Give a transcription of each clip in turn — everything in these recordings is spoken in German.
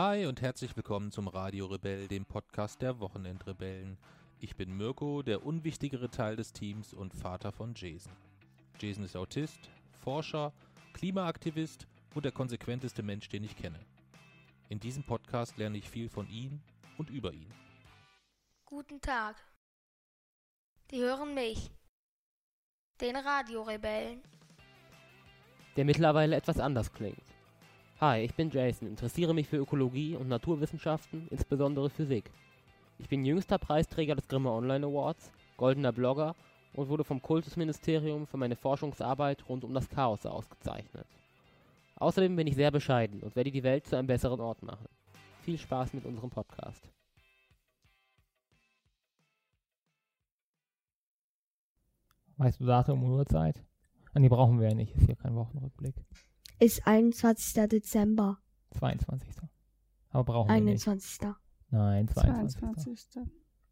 Hi und herzlich willkommen zum Radio Rebell, dem Podcast der Wochenendrebellen. Ich bin Mirko, der unwichtigere Teil des Teams und Vater von Jason. Jason ist Autist, Forscher, Klimaaktivist und der konsequenteste Mensch, den ich kenne. In diesem Podcast lerne ich viel von ihm und über ihn. Guten Tag. Die hören mich, den Radio Rebellen, der mittlerweile etwas anders klingt. Hi, ich bin Jason, interessiere mich für Ökologie und Naturwissenschaften, insbesondere Physik. Ich bin jüngster Preisträger des Grimme Online Awards, goldener Blogger und wurde vom Kultusministerium für meine Forschungsarbeit rund um das Chaos ausgezeichnet. Außerdem bin ich sehr bescheiden und werde die Welt zu einem besseren Ort machen. Viel Spaß mit unserem Podcast. Weißt du Datum und Uhrzeit? Die brauchen wir ja nicht, ist hier kein Wochenrückblick. Ist 21. Dezember. 22. Aber brauchen 21. wir nicht. 21. Nein, 22.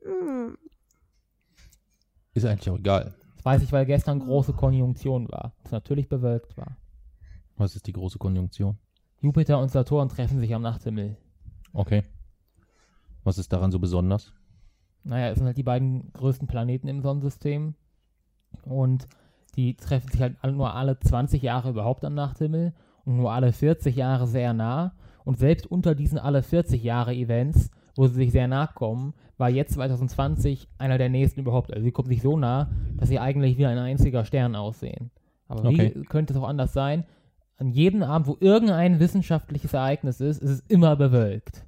22. Ist eigentlich auch egal. Das weiß ich, weil gestern große Konjunktion war. Was natürlich bewölkt war. Was ist die große Konjunktion? Jupiter und Saturn treffen sich am Nachthimmel. Okay. Was ist daran so besonders? Naja, es sind halt die beiden größten Planeten im Sonnensystem. Und die treffen sich halt nur alle 20 Jahre überhaupt am Nachthimmel und nur alle 40 Jahre sehr nah. Und selbst unter diesen alle 40 Jahre Events, wo sie sich sehr nah kommen, war jetzt 2020 einer der nächsten überhaupt. Also sie kommen sich so nah, dass sie eigentlich wie ein einziger Stern aussehen. Aber okay, wie könnte es auch anders sein? An jedem Abend, wo irgendein wissenschaftliches Ereignis ist, ist es immer bewölkt.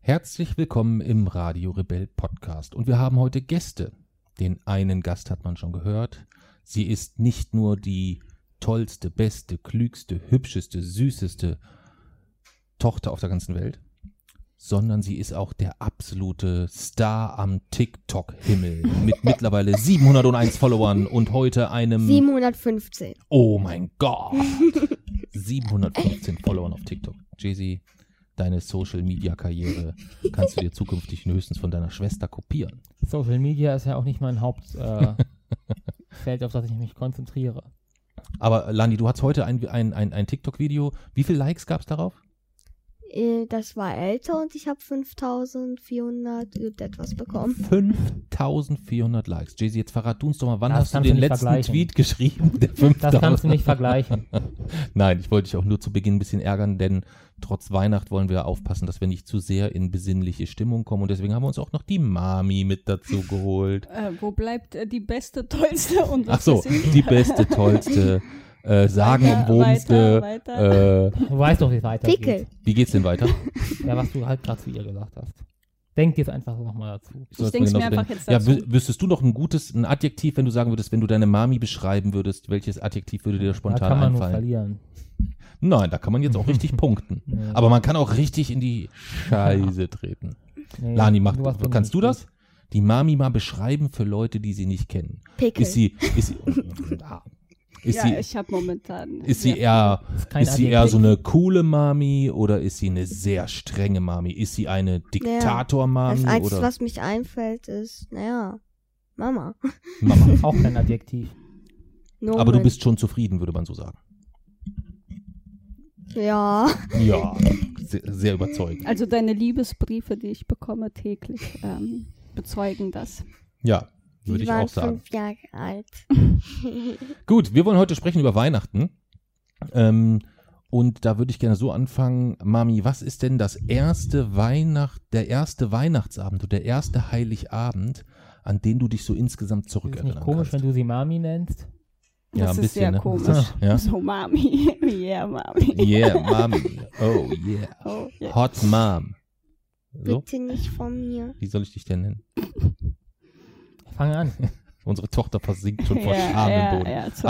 Herzlich willkommen im Radio Rebell Podcast. Und wir haben heute Gäste. Den einen Gast hat man schon gehört. Sie ist nicht nur die tollste, beste, klügste, hübscheste, süßeste Tochter auf der ganzen Welt, sondern sie ist auch der absolute Star am TikTok-Himmel mit mittlerweile 701 Followern und heute einem... 715. Oh mein Gott! 715 Followern auf TikTok. Jay-Z, deine Social-Media-Karriere kannst du dir zukünftig höchstens von deiner Schwester kopieren. Social-Media ist ja auch nicht mein Haupt... Feld, auf das ich mich konzentriere. Aber Lani, du hattest heute ein TikTok-Video. Wie viele Likes gab es darauf? Das war älter und ich habe 5.400 etwas bekommen. 5.400 Likes. Jay-Z, jetzt verrat du uns doch mal, wann hast du den letzten Tweet geschrieben? Der 5.000. Das kannst du nicht vergleichen. Nein, ich wollte dich auch nur zu Beginn ein bisschen ärgern, denn trotz Weihnacht wollen wir aufpassen, dass wir nicht zu sehr in besinnliche Stimmung kommen. Und deswegen haben wir uns auch noch die Mami mit dazu geholt. Wo bleibt die beste, tollste und was? Ach so, die beste, tollste. Sagenumwobenste. Du weißt doch, wie es weitergeht. Pickel. Wie geht's denn weiter? Ja, was du halt gerade zu ihr gesagt hast. Denk jetzt einfach nochmal dazu. Ich denk's mir einfach jetzt dazu. Ja, wüsstest du noch ein Adjektiv, wenn du sagen würdest, wenn du deine Mami beschreiben würdest, welches Adjektiv würde dir spontan einfallen? Da kann man nur verlieren. Nein, da kann man jetzt auch richtig punkten. Nee. Aber man kann auch richtig in die Scheiße treten. Nee, Lani, kannst du das? Die Mami mal beschreiben für Leute, die sie nicht kennen. Pickel. Ist sie Ist sie eher so eine coole Mami oder ist sie eine sehr strenge Mami? Ist sie eine Diktator-Mami? Das Einzige, was mich einfällt, ist, Mama. Mama, auch kein Adjektiv. No, aber du bist schon zufrieden, würde man so sagen. Ja. Ja, sehr, sehr überzeugend. Also deine Liebesbriefe, die ich bekomme täglich, bezeugen das. Ja. Würde ich auch sagen. 5 Jahre alt. Gut, wir wollen heute sprechen über Weihnachten. Und da würde ich gerne so anfangen. Mami, was ist denn das erste der erste Weihnachtsabend oder der erste Heiligabend, an den du dich so insgesamt zurückerinnern kannst? Ist komisch, wenn du sie Mami nennst? Ja, das ist sehr komisch. Ja? So Mami. Yeah, Mami. Yeah, Mami. Oh, yeah. Oh, yeah. Hot Mom. So? Bitte nicht von mir. Wie soll ich dich denn nennen? Fang an. Unsere Tochter versinkt schon vor Scham im Boden. Ja, zu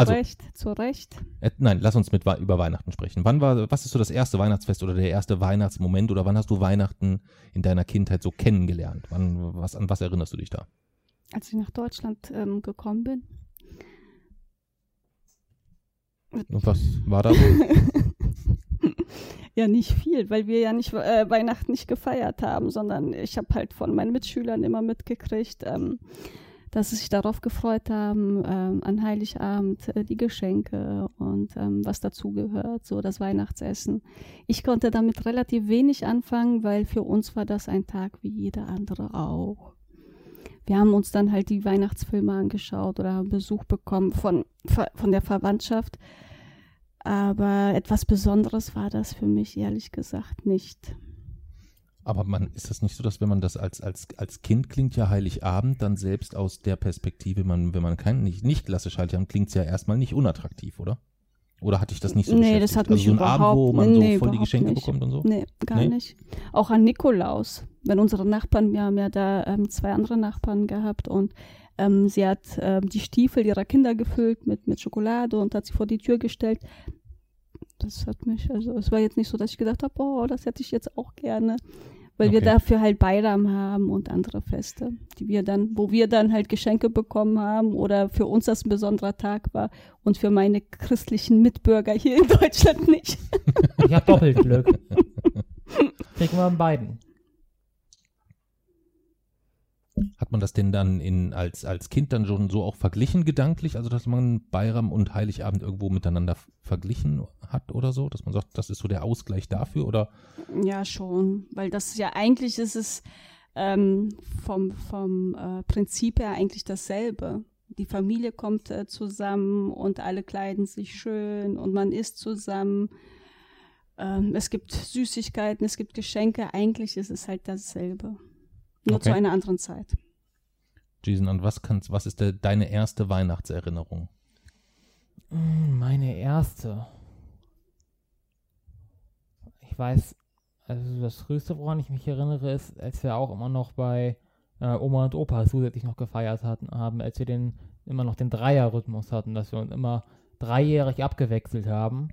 Recht. Nein, lass uns über Weihnachten sprechen. Was ist so das erste Weihnachtsfest oder der erste Weihnachtsmoment oder wann hast du Weihnachten in deiner Kindheit so kennengelernt? An was erinnerst du dich da? Als ich nach Deutschland gekommen bin. Und was war da? Ja, nicht viel, weil wir ja nicht Weihnachten nicht gefeiert haben, sondern ich habe halt von meinen Mitschülern immer mitgekriegt, dass sie sich darauf gefreut haben, an Heiligabend die Geschenke und was dazugehört, so das Weihnachtsessen. Ich konnte damit relativ wenig anfangen, weil für uns war das ein Tag wie jeder andere auch. Wir haben uns dann halt die Weihnachtsfilme angeschaut oder haben Besuch bekommen von der Verwandtschaft. Aber etwas Besonderes war das für mich ehrlich gesagt nicht. Aber man, ist das nicht so, dass wenn man das als Kind klingt ja Heiligabend, dann selbst aus der Perspektive, wenn man kein, nicht klassisch Heiligabend, klingt es ja erstmal nicht unattraktiv, oder? Oder hatte ich das nicht so beschäftigt? Nee, das hat mich also so ein Abend, wo man so voll die Geschenke nicht bekommt und so? Nee, gar nicht. Auch an Nikolaus, wenn unsere Nachbarn, wir haben ja da zwei andere Nachbarn gehabt und sie hat die Stiefel ihrer Kinder gefüllt mit Schokolade und hat sie vor die Tür gestellt. Das hat mich, also es war jetzt nicht so, dass ich gedacht habe, oh, das hätte ich jetzt auch gerne. Weil wir dafür halt Bayram haben und andere Feste, wo wir dann halt Geschenke bekommen haben oder für uns das ein besonderer Tag war und für meine christlichen Mitbürger hier in Deutschland nicht. Ich habe doppelt Glück. Kriegen wir an beiden. Hat man das denn dann als Kind dann schon so auch verglichen gedanklich, also dass man Bayram und Heiligabend irgendwo miteinander verglichen hat oder so, dass man sagt, das ist so der Ausgleich dafür oder? Ja schon, weil das ja eigentlich ist es vom Prinzip her eigentlich dasselbe. Die Familie kommt zusammen und alle kleiden sich schön und man isst zusammen. Es gibt Süßigkeiten, es gibt Geschenke, eigentlich ist es halt dasselbe. Nur zu einer anderen Zeit. Jason, an was ist deine erste Weihnachtserinnerung? Meine erste? Ich weiß, also das Größte, woran ich mich erinnere, ist, als wir auch immer noch bei Oma und Opa zusätzlich noch gefeiert haben, als wir immer noch den Dreier-Rhythmus hatten, dass wir uns immer dreijährig abgewechselt haben.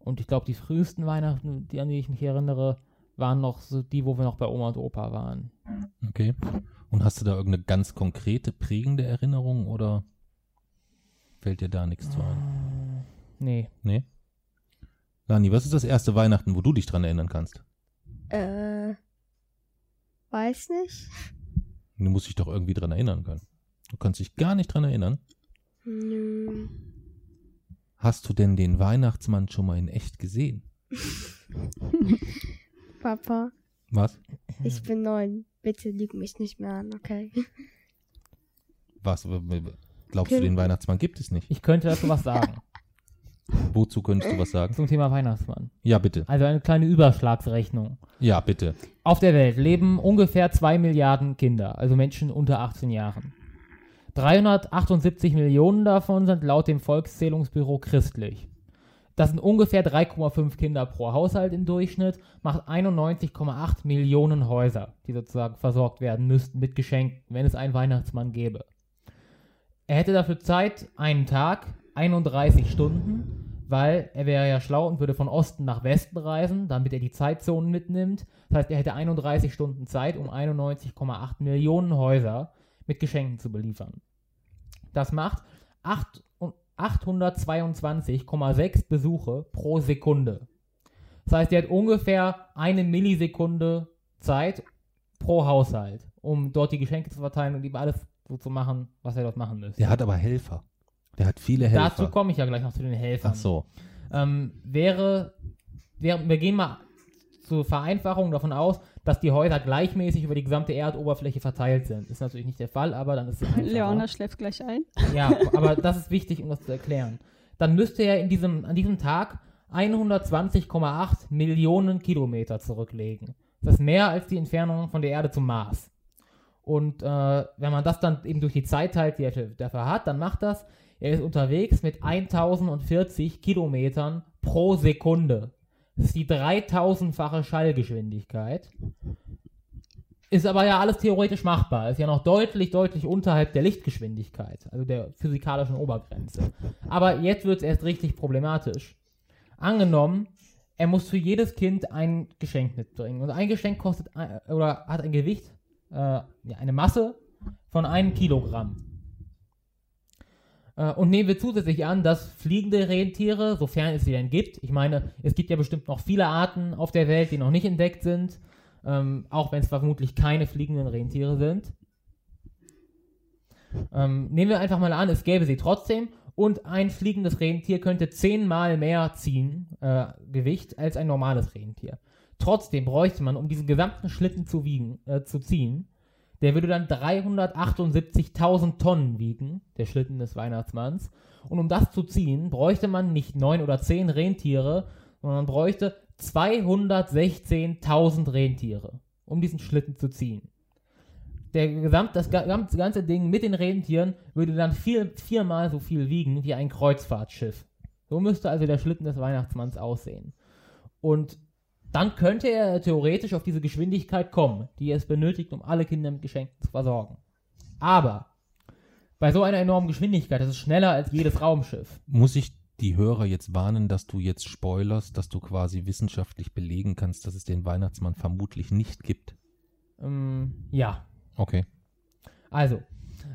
Und ich glaube, die frühesten Weihnachten, an die ich mich erinnere, waren noch so die, wo wir noch bei Oma und Opa waren. Okay. Und hast du da irgendeine ganz konkrete, prägende Erinnerung oder fällt dir da nichts zu ein? Nee? Lani, was ist das erste Weihnachten, wo du dich dran erinnern kannst? Weiß nicht. Du musst dich doch irgendwie dran erinnern können. Du kannst dich gar nicht dran erinnern? Nö. Hast du denn den Weihnachtsmann schon mal in echt gesehen? Papa. Was? Ich bin 9. Bitte lüg mich nicht mehr an, okay? Was? Glaubst du, den Weihnachtsmann gibt es nicht? Ich könnte dazu was sagen. Wozu könntest du was sagen? Zum Thema Weihnachtsmann. Ja, bitte. Also eine kleine Überschlagsrechnung. Ja, bitte. Auf der Welt leben ungefähr 2 Milliarden Kinder, also Menschen unter 18 Jahren. 378 Millionen davon sind laut dem Volkszählungsbüro christlich. Das sind ungefähr 3,5 Kinder pro Haushalt im Durchschnitt, macht 91,8 Millionen Häuser, die sozusagen versorgt werden müssten mit Geschenken, wenn es einen Weihnachtsmann gäbe. Er hätte dafür Zeit, einen Tag, 31 Stunden, weil er wäre ja schlau und würde von Osten nach Westen reisen, damit er die Zeitzonen mitnimmt. Das heißt, er hätte 31 Stunden Zeit, um 91,8 Millionen Häuser mit Geschenken zu beliefern. Das macht 822,6 Besuche pro Sekunde. Das heißt, er hat ungefähr 1 Millisekunde Zeit pro Haushalt, um dort die Geschenke zu verteilen und ihm alles so zu machen, was er dort machen müsste. Der hat aber Helfer. Der hat viele Helfer. Dazu komme ich ja gleich noch zu den Helfern. Ach so. Wir gehen mal zur Vereinfachung davon aus, dass die Häuser gleichmäßig über die gesamte Erdoberfläche verteilt sind. Ist natürlich nicht der Fall, aber dann ist es einfacher. Leona schläft gleich ein. Ja, aber das ist wichtig, um das zu erklären. Dann müsste er an diesem Tag 120,8 Millionen Kilometer zurücklegen. Das ist mehr als die Entfernung von der Erde zum Mars. Und wenn man das dann eben durch die Zeit teilt, die er dafür hat, dann macht das, er ist unterwegs mit 1040 Kilometern pro Sekunde. Das ist die 3000-fache Schallgeschwindigkeit. Ist aber ja alles theoretisch machbar. Ist ja noch deutlich, deutlich unterhalb der Lichtgeschwindigkeit, also der physikalischen Obergrenze. Aber jetzt wird es erst richtig problematisch. Angenommen, er muss für jedes Kind ein Geschenk mitbringen. Und ein Geschenk hat ein Gewicht, eine Masse von 1 Kilogramm. Und nehmen wir zusätzlich an, dass fliegende Rentiere, sofern es sie denn gibt, ich meine, es gibt ja bestimmt noch viele Arten auf der Welt, die noch nicht entdeckt sind, auch wenn es vermutlich keine fliegenden Rentiere sind, Nehmen wir einfach mal an, es gäbe sie trotzdem und ein fliegendes Rentier könnte 10-mal mehr ziehen, Gewicht, als ein normales Rentier. Trotzdem bräuchte man, um diesen gesamten Schlitten zu ziehen, der würde dann 378.000 Tonnen wiegen, der Schlitten des Weihnachtsmanns. Und um das zu ziehen, bräuchte man nicht 9 oder 10 Rentiere, sondern man bräuchte 216.000 Rentiere, um diesen Schlitten zu ziehen. Das ganze Ding mit den Rentieren würde dann viermal so viel wiegen wie ein Kreuzfahrtschiff. So müsste also der Schlitten des Weihnachtsmanns aussehen. Und dann könnte er theoretisch auf diese Geschwindigkeit kommen, die es benötigt, um alle Kinder mit Geschenken zu versorgen. Aber bei so einer enormen Geschwindigkeit, das ist schneller als jedes Raumschiff. Muss ich die Hörer jetzt warnen, dass du jetzt spoilerst, dass du quasi wissenschaftlich belegen kannst, dass es den Weihnachtsmann vermutlich nicht gibt? Ja. Okay. Also,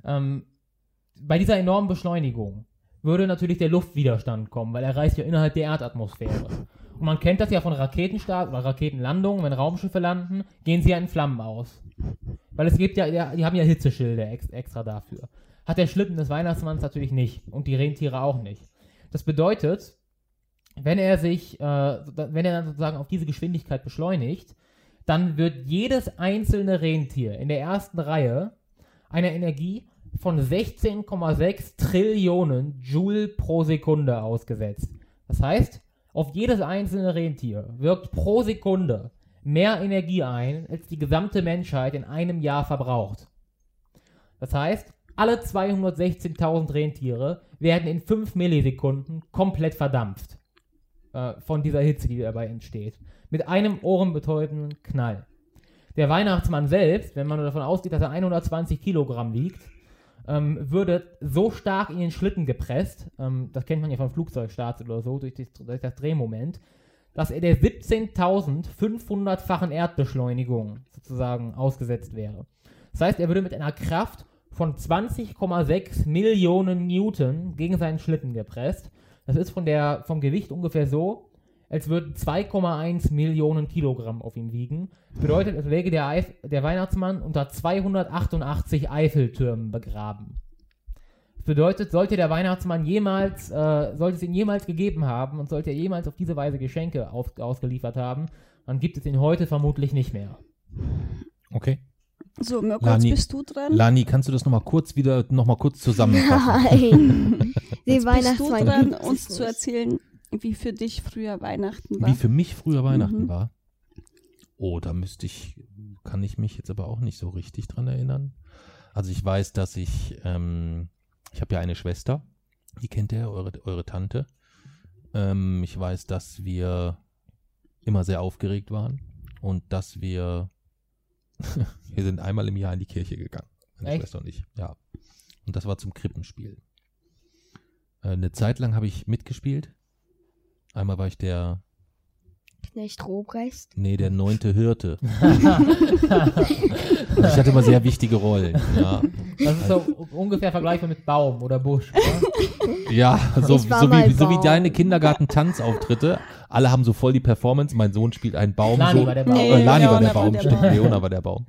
bei dieser enormen Beschleunigung würde natürlich der Luftwiderstand kommen, weil er reißt ja innerhalb der Erdatmosphäre. Und man kennt das ja von Raketenstarts oder Raketenlandungen, wenn Raumschiffe landen, gehen sie ja in Flammen aus. Weil es gibt ja, die haben ja Hitzeschilde extra dafür. Hat der Schlitten des Weihnachtsmanns natürlich nicht und die Rentiere auch nicht. Das bedeutet, wenn er dann sozusagen auf diese Geschwindigkeit beschleunigt, dann wird jedes einzelne Rentier in der ersten Reihe eine Energie von 16,6 Trillionen Joule pro Sekunde ausgesetzt. Das heißt, auf jedes einzelne Rentier wirkt pro Sekunde mehr Energie ein, als die gesamte Menschheit in einem Jahr verbraucht. Das heißt, alle 216.000 Rentiere werden in 5 Millisekunden komplett verdampft von dieser Hitze, die dabei entsteht. Mit einem ohrenbetäubenden Knall. Der Weihnachtsmann selbst, wenn man davon ausgeht, dass er 120 Kilogramm wiegt, würde so stark in den Schlitten gepresst, das kennt man ja von Flugzeugstarts oder so, durch das Drehmoment, dass er der 17.500-fachen Erdbeschleunigung sozusagen ausgesetzt wäre. Das heißt, er würde mit einer Kraft von 20,6 Millionen Newton gegen seinen Schlitten gepresst. Das ist vom Gewicht ungefähr so, als würden 2,1 Millionen Kilogramm auf ihn wiegen. Das bedeutet, es läge der Weihnachtsmann unter 288 Eiffeltürmen begraben. Das bedeutet, sollte der Weihnachtsmann sollte es ihn jemals gegeben haben und sollte er jemals auf diese Weise Geschenke ausgeliefert haben, dann gibt es ihn heute vermutlich nicht mehr. Okay. So, Mirko, bist du dran? Lani, kannst du das nochmal kurz zusammenfassen? Nein. Den Weihnachtsmann dran, uns zu erzählen, wie für dich früher Weihnachten war. Wie für mich früher Weihnachten war? Oh, da kann ich mich jetzt aber auch nicht so richtig dran erinnern. Also ich weiß, dass ich habe ja eine Schwester, die kennt ihr, eure Tante. Ich weiß, dass wir immer sehr aufgeregt waren und dass wir sind einmal im Jahr in die Kirche gegangen. Meine Schwester und ich, ja. Und das war zum Krippenspiel. Eine Zeit lang habe ich mitgespielt. Einmal war ich der Knecht Ruprecht? Nee, der 9. Hirte. Also ich hatte immer sehr wichtige Rollen. Ja. Das ist so ungefähr vergleichbar mit Baum oder Busch. Oder? Ja, so wie deine Kindergarten-Tanzauftritte. Alle haben so voll die Performance. Mein Sohn spielt einen Baum. Lani war der Baum. Lani war der Baum, stimmt. Leona war der Baum.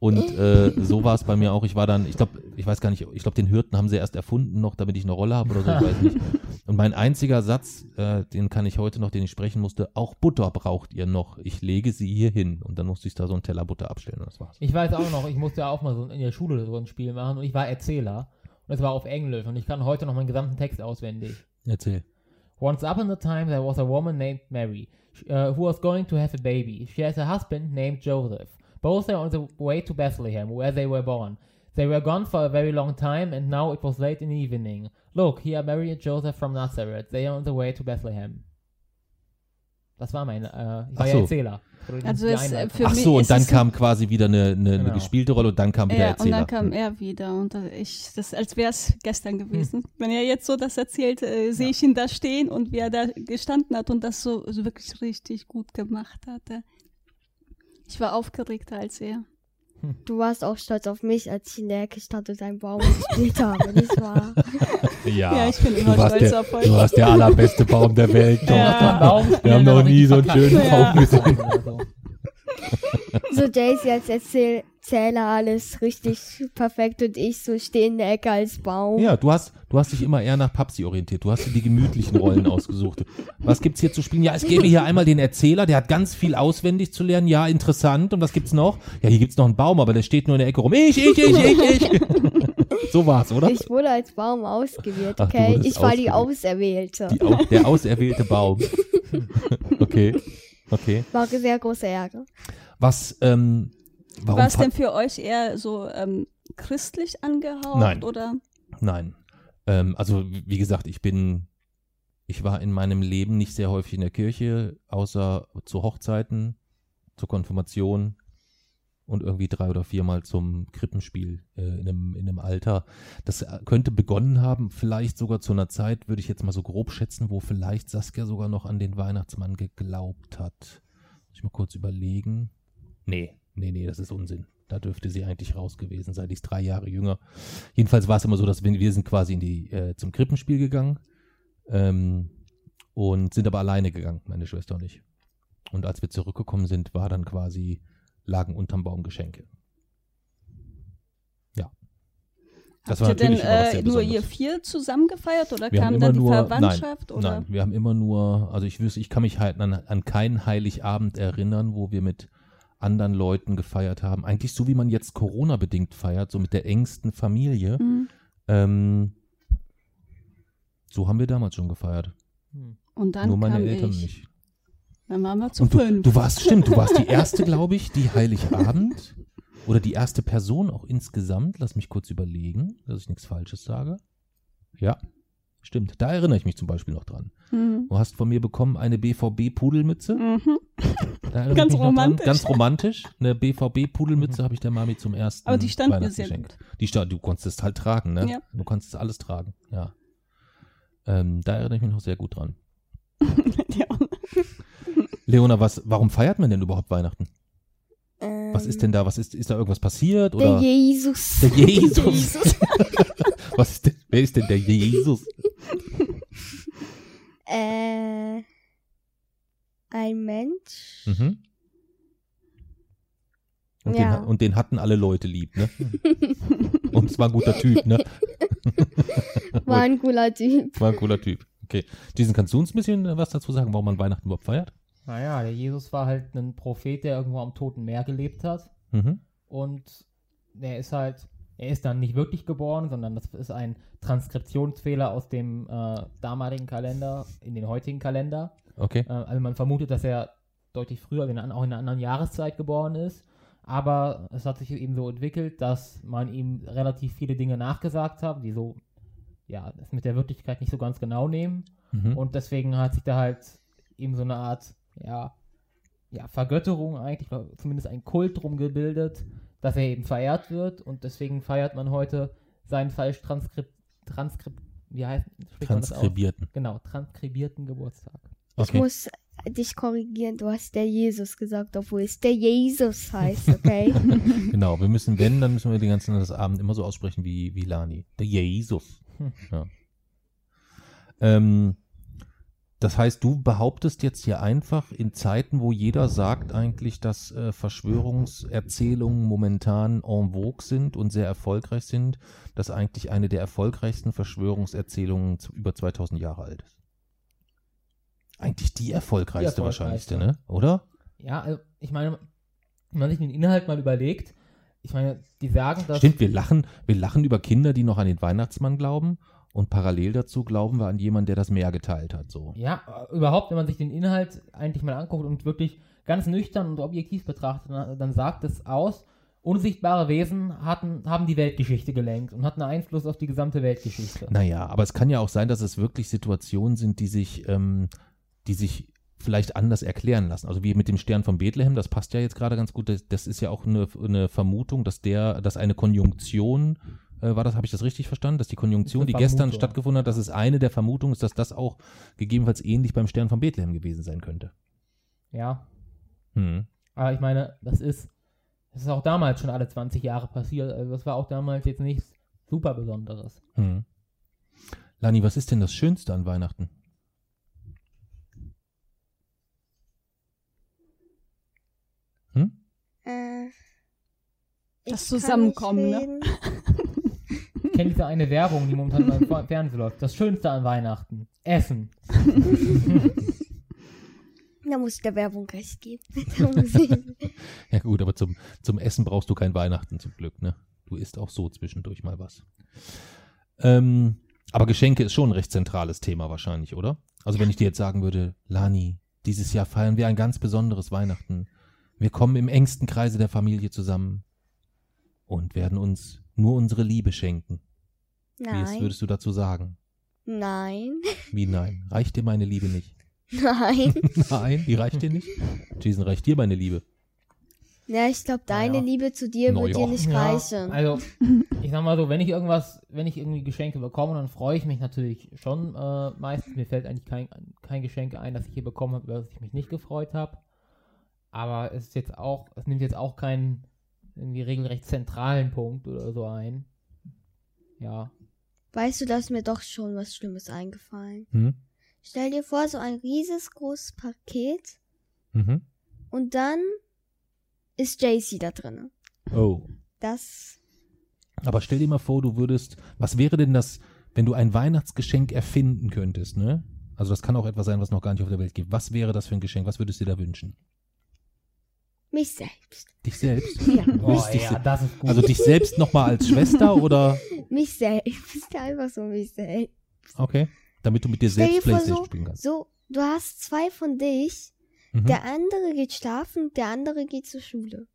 Und so war es bei mir auch. Ich war dann, ich glaube, den Hirten haben sie erst erfunden noch, damit ich eine Rolle habe oder so, ich weiß nicht. Und mein einziger Satz, den kann ich heute noch, den ich sprechen musste, auch Butter braucht ihr noch, ich lege sie hier hin. Und dann musste ich da so einen Teller Butter abstellen und das war's. Ich weiß auch noch, ich musste ja auch mal so in der Schule so ein Spiel machen und ich war Erzähler. Und das war auf Englisch und ich kann heute noch meinen gesamten Text auswendig. Erzähl. Once upon a time there was a woman named Mary, who was going to have a baby. She has a husband named Joseph. Both were on the way to Bethlehem, where they were born. They were gone for a very long time, and now it was late in the evening. Look, here are Mary and Joseph from Nazareth. They are on the way to Bethlehem. Das war mein Erzähler. Also und dann kam quasi wieder eine gespielte Rolle und dann kam wieder Erzähler. Ja, und dann kam er wieder und das als wäre es gestern gewesen. Wenn er jetzt so das erzählt, sehe ich ihn da stehen und wie er da gestanden hat und das so wirklich richtig gut gemacht hatte. Ich war aufgeregter als er. Du warst auch stolz auf mich, als ich in der Ecke stand und einen Baum gespielt habe. Das war... Ja, ich bin immer stolz auf euch. Du warst der allerbeste Baum der Welt. Ja. Wir haben noch nie so einen schönen Baum gesehen. So Jay-Z als Erzähler, alles richtig perfekt und ich so stehe in der Ecke als Baum. Ja, du hast dich immer eher nach Papsi orientiert. Du hast dir die gemütlichen Rollen ausgesucht. Was gibt's hier zu spielen? Ja, es gäbe hier einmal den Erzähler, der hat ganz viel auswendig zu lernen. Ja, interessant. Und was gibt's noch? Ja, hier gibt's noch einen Baum, aber der steht nur in der Ecke rum. Ich. So war's, oder? Ich wurde als Baum ausgewählt, okay? Ich war die Auserwählte. Der auserwählte Baum. Okay. War ein sehr großer Ärger. War es denn für euch eher so christlich angehaucht? Nein. Oder? Nein. Also wie gesagt, ich war in meinem Leben nicht sehr häufig in der Kirche, außer zu Hochzeiten, zur Konfirmation und irgendwie 3 oder 4 Mal zum Krippenspiel in einem Alter. Das könnte begonnen haben, vielleicht sogar zu einer Zeit, würde ich jetzt mal so grob schätzen, wo vielleicht Saskia sogar noch an den Weihnachtsmann geglaubt hat. Muss ich mal kurz überlegen. Nee, das ist Unsinn. Da dürfte sie eigentlich raus gewesen sein. Die ist 3 Jahre jünger. Jedenfalls war es immer so, dass wir sind quasi zum Krippenspiel gegangen und sind aber alleine gegangen, meine Schwester und ich. Und als wir zurückgekommen sind, war dann quasi, lagen unterm Baum Geschenke. Ja. Das habt ihr denn nur ihr 4 zusammen gefeiert oder kam dann die Verwandtschaft? Nein, wir haben immer nur, also ich kann mich halt an keinen Heiligabend erinnern, wo wir mit anderen Leuten gefeiert haben. Eigentlich so, wie man jetzt Corona-bedingt feiert, so mit der engsten Familie. Mhm. So haben wir damals schon gefeiert. Und dann nur meine Eltern nicht. Dann waren wir zu 5. Du warst die erste, glaube ich, die Heiligabend oder die erste Person auch insgesamt. Lass mich kurz überlegen, dass ich nichts Falsches sage. Ja, stimmt. Da erinnere ich mich zum Beispiel noch dran. Mhm. Du hast von mir bekommen eine BVB-Pudelmütze. Mhm. Ganz romantisch. Eine BVB-Pudelmütze habe ich der Mami zum ersten Weihnachtsgeschenk geschenkt. Du konntest es halt tragen, ne? Ja. Du konntest alles tragen, ja. Da erinnere ich mich noch sehr gut dran. Leona, warum feiert man denn überhaupt Weihnachten? Was ist denn da? Ist da irgendwas passiert? Oder? Der Jesus. Wer ist denn der Jesus? Ein Mensch. Mhm. Und, ja. den hatten alle Leute lieb, ne? Und es war ein guter Typ, ne? War ein cooler Typ. Okay. Jason, kannst du uns ein bisschen was dazu sagen, warum man Weihnachten überhaupt feiert? Naja, der Jesus war halt ein Prophet, der irgendwo am Toten Meer gelebt hat. Mhm. Und er ist dann nicht wirklich geboren, sondern das ist ein Transkriptionsfehler aus dem damaligen Kalender in den heutigen Kalender. Okay. Also man vermutet, dass er deutlich früher, auch in einer anderen Jahreszeit geboren ist. Aber es hat sich eben so entwickelt, dass man ihm relativ viele Dinge nachgesagt hat, die so, ja, das mit der Wirklichkeit nicht so ganz genau nehmen. Mhm. Und deswegen hat sich da halt eben so eine Art, ja, Vergötterung eigentlich, oder zumindest ein Kult drum gebildet, dass er eben verehrt wird. Und deswegen feiert man heute seinen falsch transkribierten Geburtstag. Okay. Ich muss dich korrigieren, du hast der Jesus gesagt, obwohl es der Jesus heißt, okay? Genau, dann müssen wir den ganzen das Abend immer so aussprechen wie Lani. Der Jesus. Ja. Das heißt, du behauptest jetzt hier einfach in Zeiten, wo jeder sagt eigentlich, dass Verschwörungserzählungen momentan en vogue sind und sehr erfolgreich sind, dass eigentlich eine der erfolgreichsten Verschwörungserzählungen über 2000 Jahre alt ist. Eigentlich die erfolgreichste wahrscheinlichste, ne? Oder? Ja, also ich meine, wenn man sich den Inhalt mal überlegt, ich meine, die sagen, dass... Stimmt, wir lachen über Kinder, die noch an den Weihnachtsmann glauben und parallel dazu glauben wir an jemanden, der das Meer geteilt hat, so. Ja, überhaupt, wenn man sich den Inhalt eigentlich mal anguckt und wirklich ganz nüchtern und objektiv betrachtet, dann sagt es aus, unsichtbare Wesen haben die Weltgeschichte gelenkt und hatten Einfluss auf die gesamte Weltgeschichte. Naja, aber es kann ja auch sein, dass es wirklich Situationen sind, die sich vielleicht anders erklären lassen. Also wie mit dem Stern von Bethlehem, das passt ja jetzt gerade ganz gut. Das ist ja auch eine Vermutung, dass eine Konjunktion, habe ich das richtig verstanden? Dass die Konjunktion, die gestern stattgefunden hat, dass es eine der Vermutungen ist, dass das auch gegebenenfalls ähnlich beim Stern von Bethlehem gewesen sein könnte. Ja. Hm. Aber ich meine, das ist auch damals schon alle 20 Jahre passiert. Also das war auch damals jetzt nichts super Besonderes. Hm. Lani, was ist denn das Schönste an Weihnachten? Das Zusammenkommen, ne? Kennt ihr eine Werbung, die momentan beim Fernsehen läuft? Das Schönste an Weihnachten. Essen. Da muss ich der Werbung recht geben. Ja gut, aber zum Essen brauchst du kein Weihnachten zum Glück, ne? Du isst auch so zwischendurch mal was. Aber Geschenke ist schon ein recht zentrales Thema wahrscheinlich, oder? Also wenn ich dir jetzt sagen würde, Lani, dieses Jahr feiern wir ein ganz besonderes Weihnachten. Wir kommen im engsten Kreise der Familie zusammen und werden uns nur unsere Liebe schenken. Nein. Was würdest du dazu sagen? Nein. Wie nein? Reicht dir meine Liebe nicht? Nein. Nein, die reicht dir nicht? Jason, reicht dir meine Liebe? Ja, ich glaube, deine Liebe zu dir wird dir nicht reichen. Also, ich sag mal so, wenn ich irgendwie Geschenke bekomme, dann freue ich mich natürlich schon meistens. Mir fällt eigentlich kein Geschenk ein, das ich hier bekommen habe, über das ich mich nicht gefreut habe. Aber es nimmt jetzt auch keinen irgendwie regelrecht zentralen Punkt oder so ein. Ja. Weißt du, da ist mir doch schon was Schlimmes eingefallen. Mhm. Stell dir vor, so ein riesiges, großes Paket. Mhm. Und dann ist Jay-Z da drin. Oh. Das. Aber stell dir mal vor, du würdest, was wäre denn das, wenn du ein Weihnachtsgeschenk erfinden könntest, ne? Also das kann auch etwas sein, was noch gar nicht auf der Welt gibt. Was wäre das für ein Geschenk? Was würdest du dir da wünschen? Mich selbst. Dich selbst? Ja. Oh, ja, das ist gut. Also dich selbst nochmal als Schwester, oder? Mich selbst, einfach so mich selbst. Okay, damit du mit dir selbst Playstation spielen kannst. So, du hast zwei von dich. Mhm. Der andere geht schlafen, der andere geht zur Schule.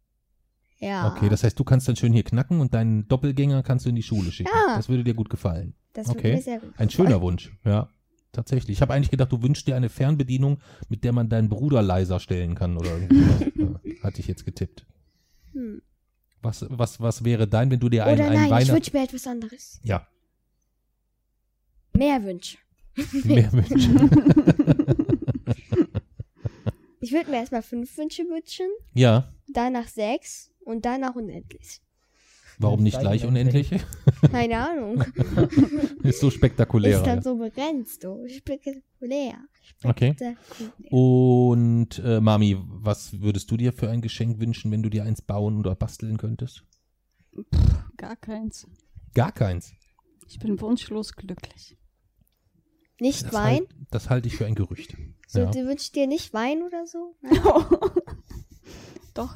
Ja. Okay, das heißt, du kannst dann schön hier knacken und deinen Doppelgänger kannst du in die Schule schicken. Ja. Das würde dir gut gefallen. Das würde mir sehr gut gefallen. Ein schöner Wunsch, ja. Tatsächlich. Ich habe eigentlich gedacht, du wünschst dir eine Fernbedienung, mit der man deinen Bruder leiser stellen kann oder irgendwas. Hatte ich jetzt getippt. Hm. Was wäre dein, wenn du dir einen Weihnachten... Ich wünsche mir etwas anderes. Ja. Mehr Wünsche. Mehr Wünsche. Ich würde mir erstmal 5 Wünsche wünschen. Ja. Danach 6 und danach unendlich. Warum nicht gleich unendlich? Keine Ahnung. Ist so spektakulär. Ist dann so begrenzt, du. Spektakulär. Okay. Und Mami, was würdest du dir für ein Geschenk wünschen, wenn du dir eins bauen oder basteln könntest? Pff, gar keins. Gar keins? Ich bin wunschlos glücklich. Nicht das Wein? Das halte ich für ein Gerücht. So, ja. Du wünschst dir nicht Wein oder so? Doch.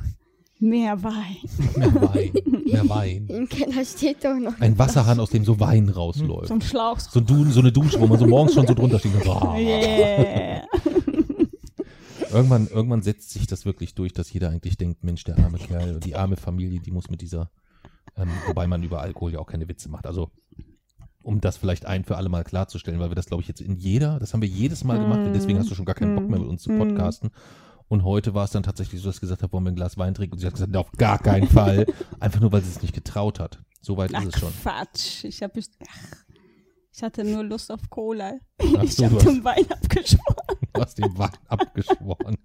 Mehr Wein. Mehr Wein. Im Keller steht doch noch ein Wasserhahn, aus dem so Wein rausläuft. So ein Schlauch. So eine Dusche, wo man so morgens schon so drunter steht. Yeah. Irgendwann setzt sich das wirklich durch, dass jeder eigentlich denkt, Mensch, der arme Kerl und die arme Familie, die muss mit dieser, wobei man über Alkohol ja auch keine Witze macht. Also, um das vielleicht ein für alle Mal klarzustellen, weil wir das, glaube ich, jetzt das haben wir jedes Mal gemacht, deswegen hast du schon gar keinen Bock mehr mit uns zu podcasten. Und heute war es dann tatsächlich so, dass ich gesagt habe, wollen wir ein Glas Wein trinken? Und sie hat gesagt, auf gar keinen Fall. Einfach nur, weil sie es nicht getraut hat. Soweit ist es schon. Quatsch. Ich hatte nur Lust auf Cola. Ich habe dem Wein abgeschworen. Du hast dem Wein abgeschworen.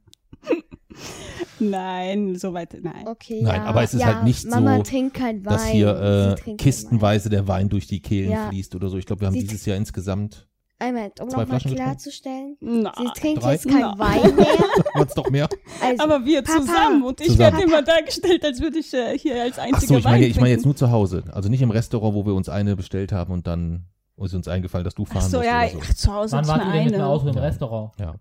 Nein, soweit, nein. Okay, nein, ja, aber es ist halt nicht Mama so, dass hier kistenweise der Wein durch die Kehlen fließt oder so. Ich glaube, wir haben dieses Jahr insgesamt... Einmal, um nochmal klarzustellen, sie trinkt jetzt keinen Wein mehr. Wollt's doch mehr? Also, aber wir zusammen und ich werde immer dargestellt, als würde ich hier als einziger Wein trinken. Ich meine jetzt nur zu Hause, also nicht im Restaurant, wo wir uns eine bestellt haben und dann ist uns eingefallen, dass du fahren musst. Zu Hause ist eine. Wann wart ihr denn mit mir aus im Restaurant? Ja.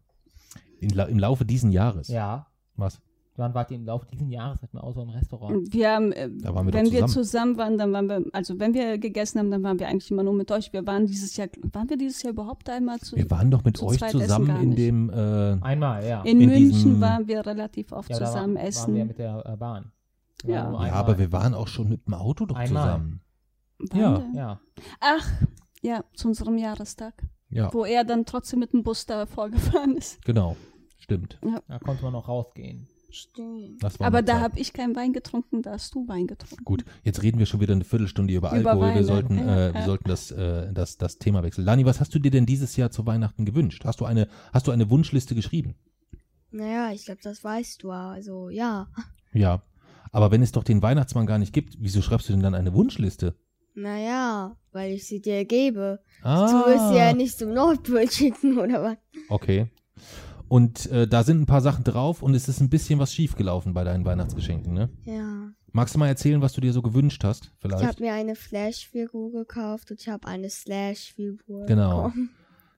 Im Laufe diesen Jahres? Ja. Was? Wann wart ihr im Laufe diesen Jahres mit mir aus im Restaurant? Wir haben, wenn wir zusammen waren, dann waren wir, also wenn wir gegessen haben, dann waren wir eigentlich immer nur mit euch. Waren wir dieses Jahr überhaupt einmal zusammen? Wir waren doch mit euch zusammen in dem, einmal, ja. In München waren wir relativ oft zusammen essen. Waren wir mit der Bahn. Ja, aber wir waren auch schon mit dem Auto doch zusammen. Ja. Ach, ja, zu unserem Jahrestag. Ja. Wo er dann trotzdem mit dem Bus da vorgefahren ist. Genau, stimmt. Ja. Da konnte man noch rausgehen. Stimmt. Aber da habe ich keinen Wein getrunken, da hast du Wein getrunken. Gut, jetzt reden wir schon wieder eine Viertelstunde über Alkohol. Wein, wir sollten das Thema wechseln. Lani, was hast du dir denn dieses Jahr zu Weihnachten gewünscht? Hast du eine Wunschliste geschrieben? Naja, ich glaube, das weißt du. Also, ja. Ja, aber wenn es doch den Weihnachtsmann gar nicht gibt, wieso schreibst du denn dann eine Wunschliste? Naja, weil ich sie dir gebe. Du wirst sie ja nicht zum Nordpol schicken, oder was? Okay. Und da sind ein paar Sachen drauf und es ist ein bisschen was schiefgelaufen bei deinen Weihnachtsgeschenken, ne? Ja. Magst du mal erzählen, was du dir so gewünscht hast? Vielleicht? Ich habe mir eine Flash-Figur gekauft und ich habe eine Slash-Figur bekommen. Genau.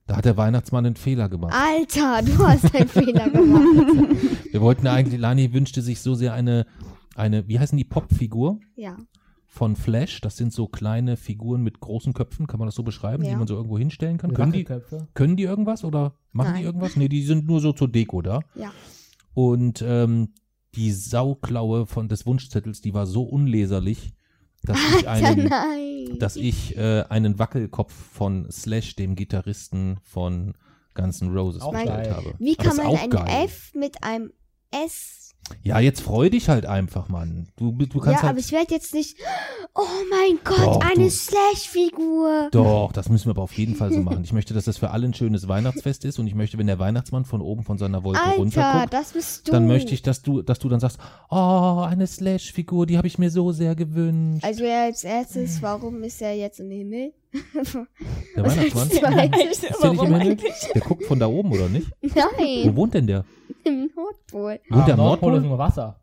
Da hat der Weihnachtsmann einen Fehler gemacht. Alter, du hast einen Fehler gemacht. Wir wollten eigentlich, Lani wünschte sich so sehr eine wie heißen die, Popfigur? Ja. Von Flash, das sind so kleine Figuren mit großen Köpfen, kann man das so beschreiben, ja, die man so irgendwo hinstellen kann? Können die irgendwas oder machen die irgendwas? Nee, die sind nur so zur Deko da. Ja. Und die Sauklaue des Wunschzettels, die war so unleserlich, dass ich einen Wackelkopf von Slash, dem Gitarristen von Guns N' Roses, gestellt habe. Wie kann man ein F mit einem S... Ja, jetzt freu dich halt einfach, Mann. Du kannst ja, aber ich werde jetzt nicht... Oh mein Gott, eine Slash-Figur. Doch, das müssen wir aber auf jeden Fall so machen. Ich möchte, dass das für alle ein schönes Weihnachtsfest ist und ich möchte, wenn der Weihnachtsmann von oben von seiner Wolke runterguckt, das bist du. Dann möchte ich, dass du dann sagst, oh, eine Slash-Figur, die habe ich mir so sehr gewünscht. Also ja, als erstes, warum ist er jetzt im Himmel? Der Weihnachtsmann? Ist der nicht im Himmel? Der guckt von da oben, oder nicht? Nein. Wo wohnt denn der? Im Nordpol. Wohnt der am Nordpol? Ist nur Wasser.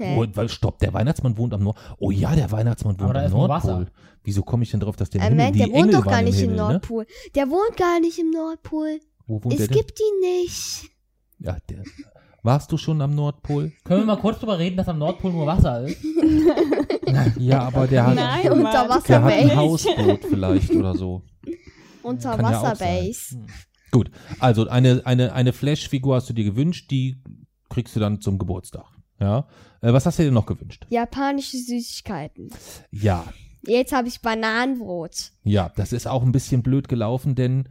Oh, stopp, der Weihnachtsmann wohnt am Nordpol. Oh ja, der Weihnachtsmann wohnt am Nordpol. Wasser. Wieso komme ich denn drauf, dass der im Himmel, der wohnt Engel doch gar nicht im Nordpol. Ne? Der wohnt gar nicht im Nordpol. Wo wohnt der denn? Es gibt die nicht. Ja, warst du schon am Nordpol? Können wir mal kurz drüber reden, dass am Nordpol nur Wasser ist? Ja, aber der hat ein Hausboot vielleicht oder so. Unterwasserbase. Gut, also eine Flash-Figur hast du dir gewünscht, die kriegst du dann zum Geburtstag. Ja. Was hast du dir noch gewünscht? Japanische Süßigkeiten. Ja. Jetzt habe ich Bananenbrot. Ja, das ist auch ein bisschen blöd gelaufen, denn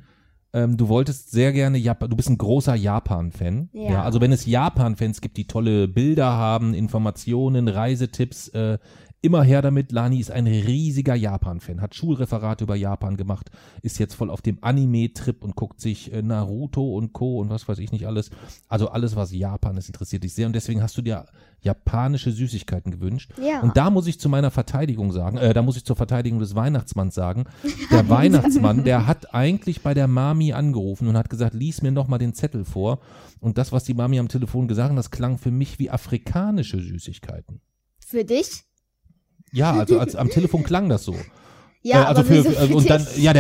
du wolltest sehr gerne du bist ein großer Japan-Fan. Ja. Ja, also wenn es Japan-Fans gibt, die tolle Bilder haben, Informationen, Reisetipps, immer her damit. Lani ist ein riesiger Japan-Fan, hat Schulreferate über Japan gemacht, ist jetzt voll auf dem Anime-Trip und guckt sich Naruto und Co. und was weiß ich nicht alles. Also alles, was Japan ist, interessiert dich sehr. Und deswegen hast du dir japanische Süßigkeiten gewünscht. Ja. Und da muss ich zur Verteidigung des Weihnachtsmanns sagen, der Weihnachtsmann, der hat eigentlich bei der Mami angerufen und hat gesagt, lies mir nochmal den Zettel vor. Und das, was die Mami am Telefon gesagt hat, das klang für mich wie afrikanische Süßigkeiten. Für dich? Ja, also am Telefon klang das so. Ja, der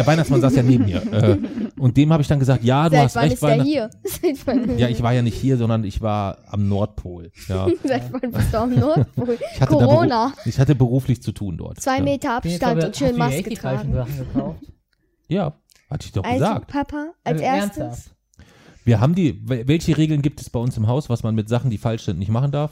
Weihnachtsmann saß ja neben mir. Und dem habe ich dann gesagt, ja, du hast recht. Seit wann ist der hier? Ja, ich war ja nicht hier, sondern ich war am Nordpol. Ja. Seit wann bist du am Nordpol? Corona. Ich hatte beruflich zu tun dort. 2 Meter Abstand und schön Maske tragen. Ja, hatte ich doch gesagt. Papa, als erstes. Welche Regeln gibt es bei uns im Haus, was man mit Sachen, die falsch sind, nicht machen darf?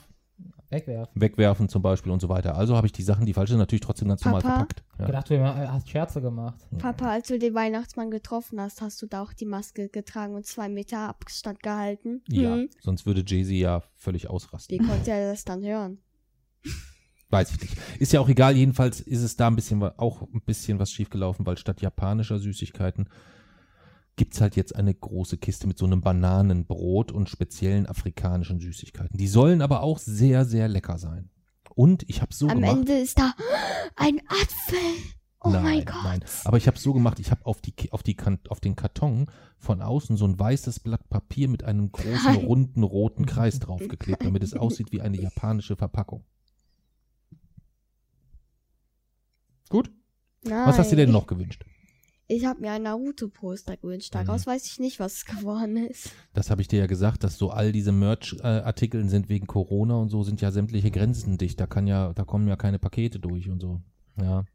Wegwerfen zum Beispiel und so weiter. Also habe ich die Sachen, die falsch sind, natürlich trotzdem ganz normal verpackt. Ja. Ich dachte, du hast Scherze gemacht. Papa, als du den Weihnachtsmann getroffen hast, hast du da auch die Maske getragen und 2 Meter Abstand gehalten? Ja, sonst würde Jay-Z ja völlig ausrasten. Wie konnte er das dann hören? Weiß ich nicht. Ist ja auch egal, jedenfalls ist es da ein bisschen was schiefgelaufen, weil statt japanischer Süßigkeiten gibt es halt jetzt eine große Kiste mit so einem Bananenbrot und speziellen afrikanischen Süßigkeiten. Die sollen aber auch sehr, sehr lecker sein. Und ich habe so gemacht. Am Ende ist da ein Apfel. Oh mein Gott. Nein. Aber ich habe so gemacht, ich habe auf den Karton von außen so ein weißes Blatt Papier mit einem großen, runden, roten Kreis draufgeklebt, damit es aussieht wie eine japanische Verpackung. Gut. Nein. Was hast du dir denn noch gewünscht? Ich habe mir ein Naruto-Poster gewünscht. Daraus weiß ich nicht, was es geworden ist. Das habe ich dir ja gesagt, dass so all diese Merch-Artikel sind wegen Corona und so, sind ja sämtliche Grenzen dicht. Da kommen ja keine Pakete durch und so. Ja.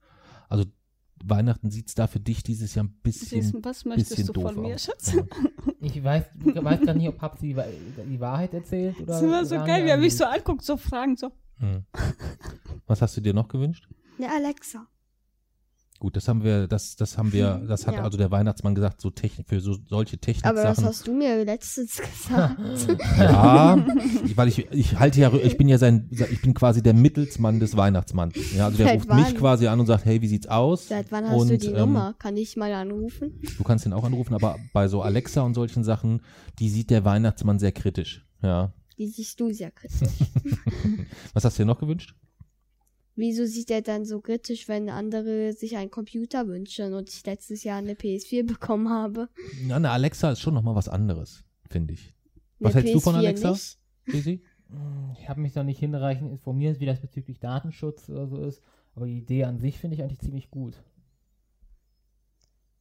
Also Weihnachten sieht es da für dich dieses Jahr ein bisschen doof aus. Was möchtest du von mir, Schatz? Ja. Ich weiß gar nicht, ob Papsi die Wahrheit erzählt. Oder das ist immer so geil, wie er mich so anguckt, so Fragen. So. Hm. Was hast du dir noch gewünscht? Eine Alexa. Gut, das hat also der Weihnachtsmann gesagt, solche Techniksachen. Aber das hast du mir letztens gesagt. Ja, weil ich bin quasi der Mittelsmann des Weihnachtsmanns. Ja, also der ruft mich quasi an und sagt, hey, wie sieht's aus? Seit wann hast du die Nummer? Kann ich mal anrufen? Du kannst ihn auch anrufen, aber bei so Alexa und solchen Sachen, die sieht der Weihnachtsmann sehr kritisch. Ja. Die siehst du sehr kritisch. Was hast du dir noch gewünscht? Wieso sieht er dann so kritisch, wenn andere sich einen Computer wünschen und ich letztes Jahr eine PS4 bekommen habe? Na, eine Alexa ist schon nochmal was anderes, finde ich. Was hältst du von Alexa? Ich habe mich noch nicht hinreichend informiert, wie das bezüglich Datenschutz oder so ist, aber die Idee an sich finde ich eigentlich ziemlich gut.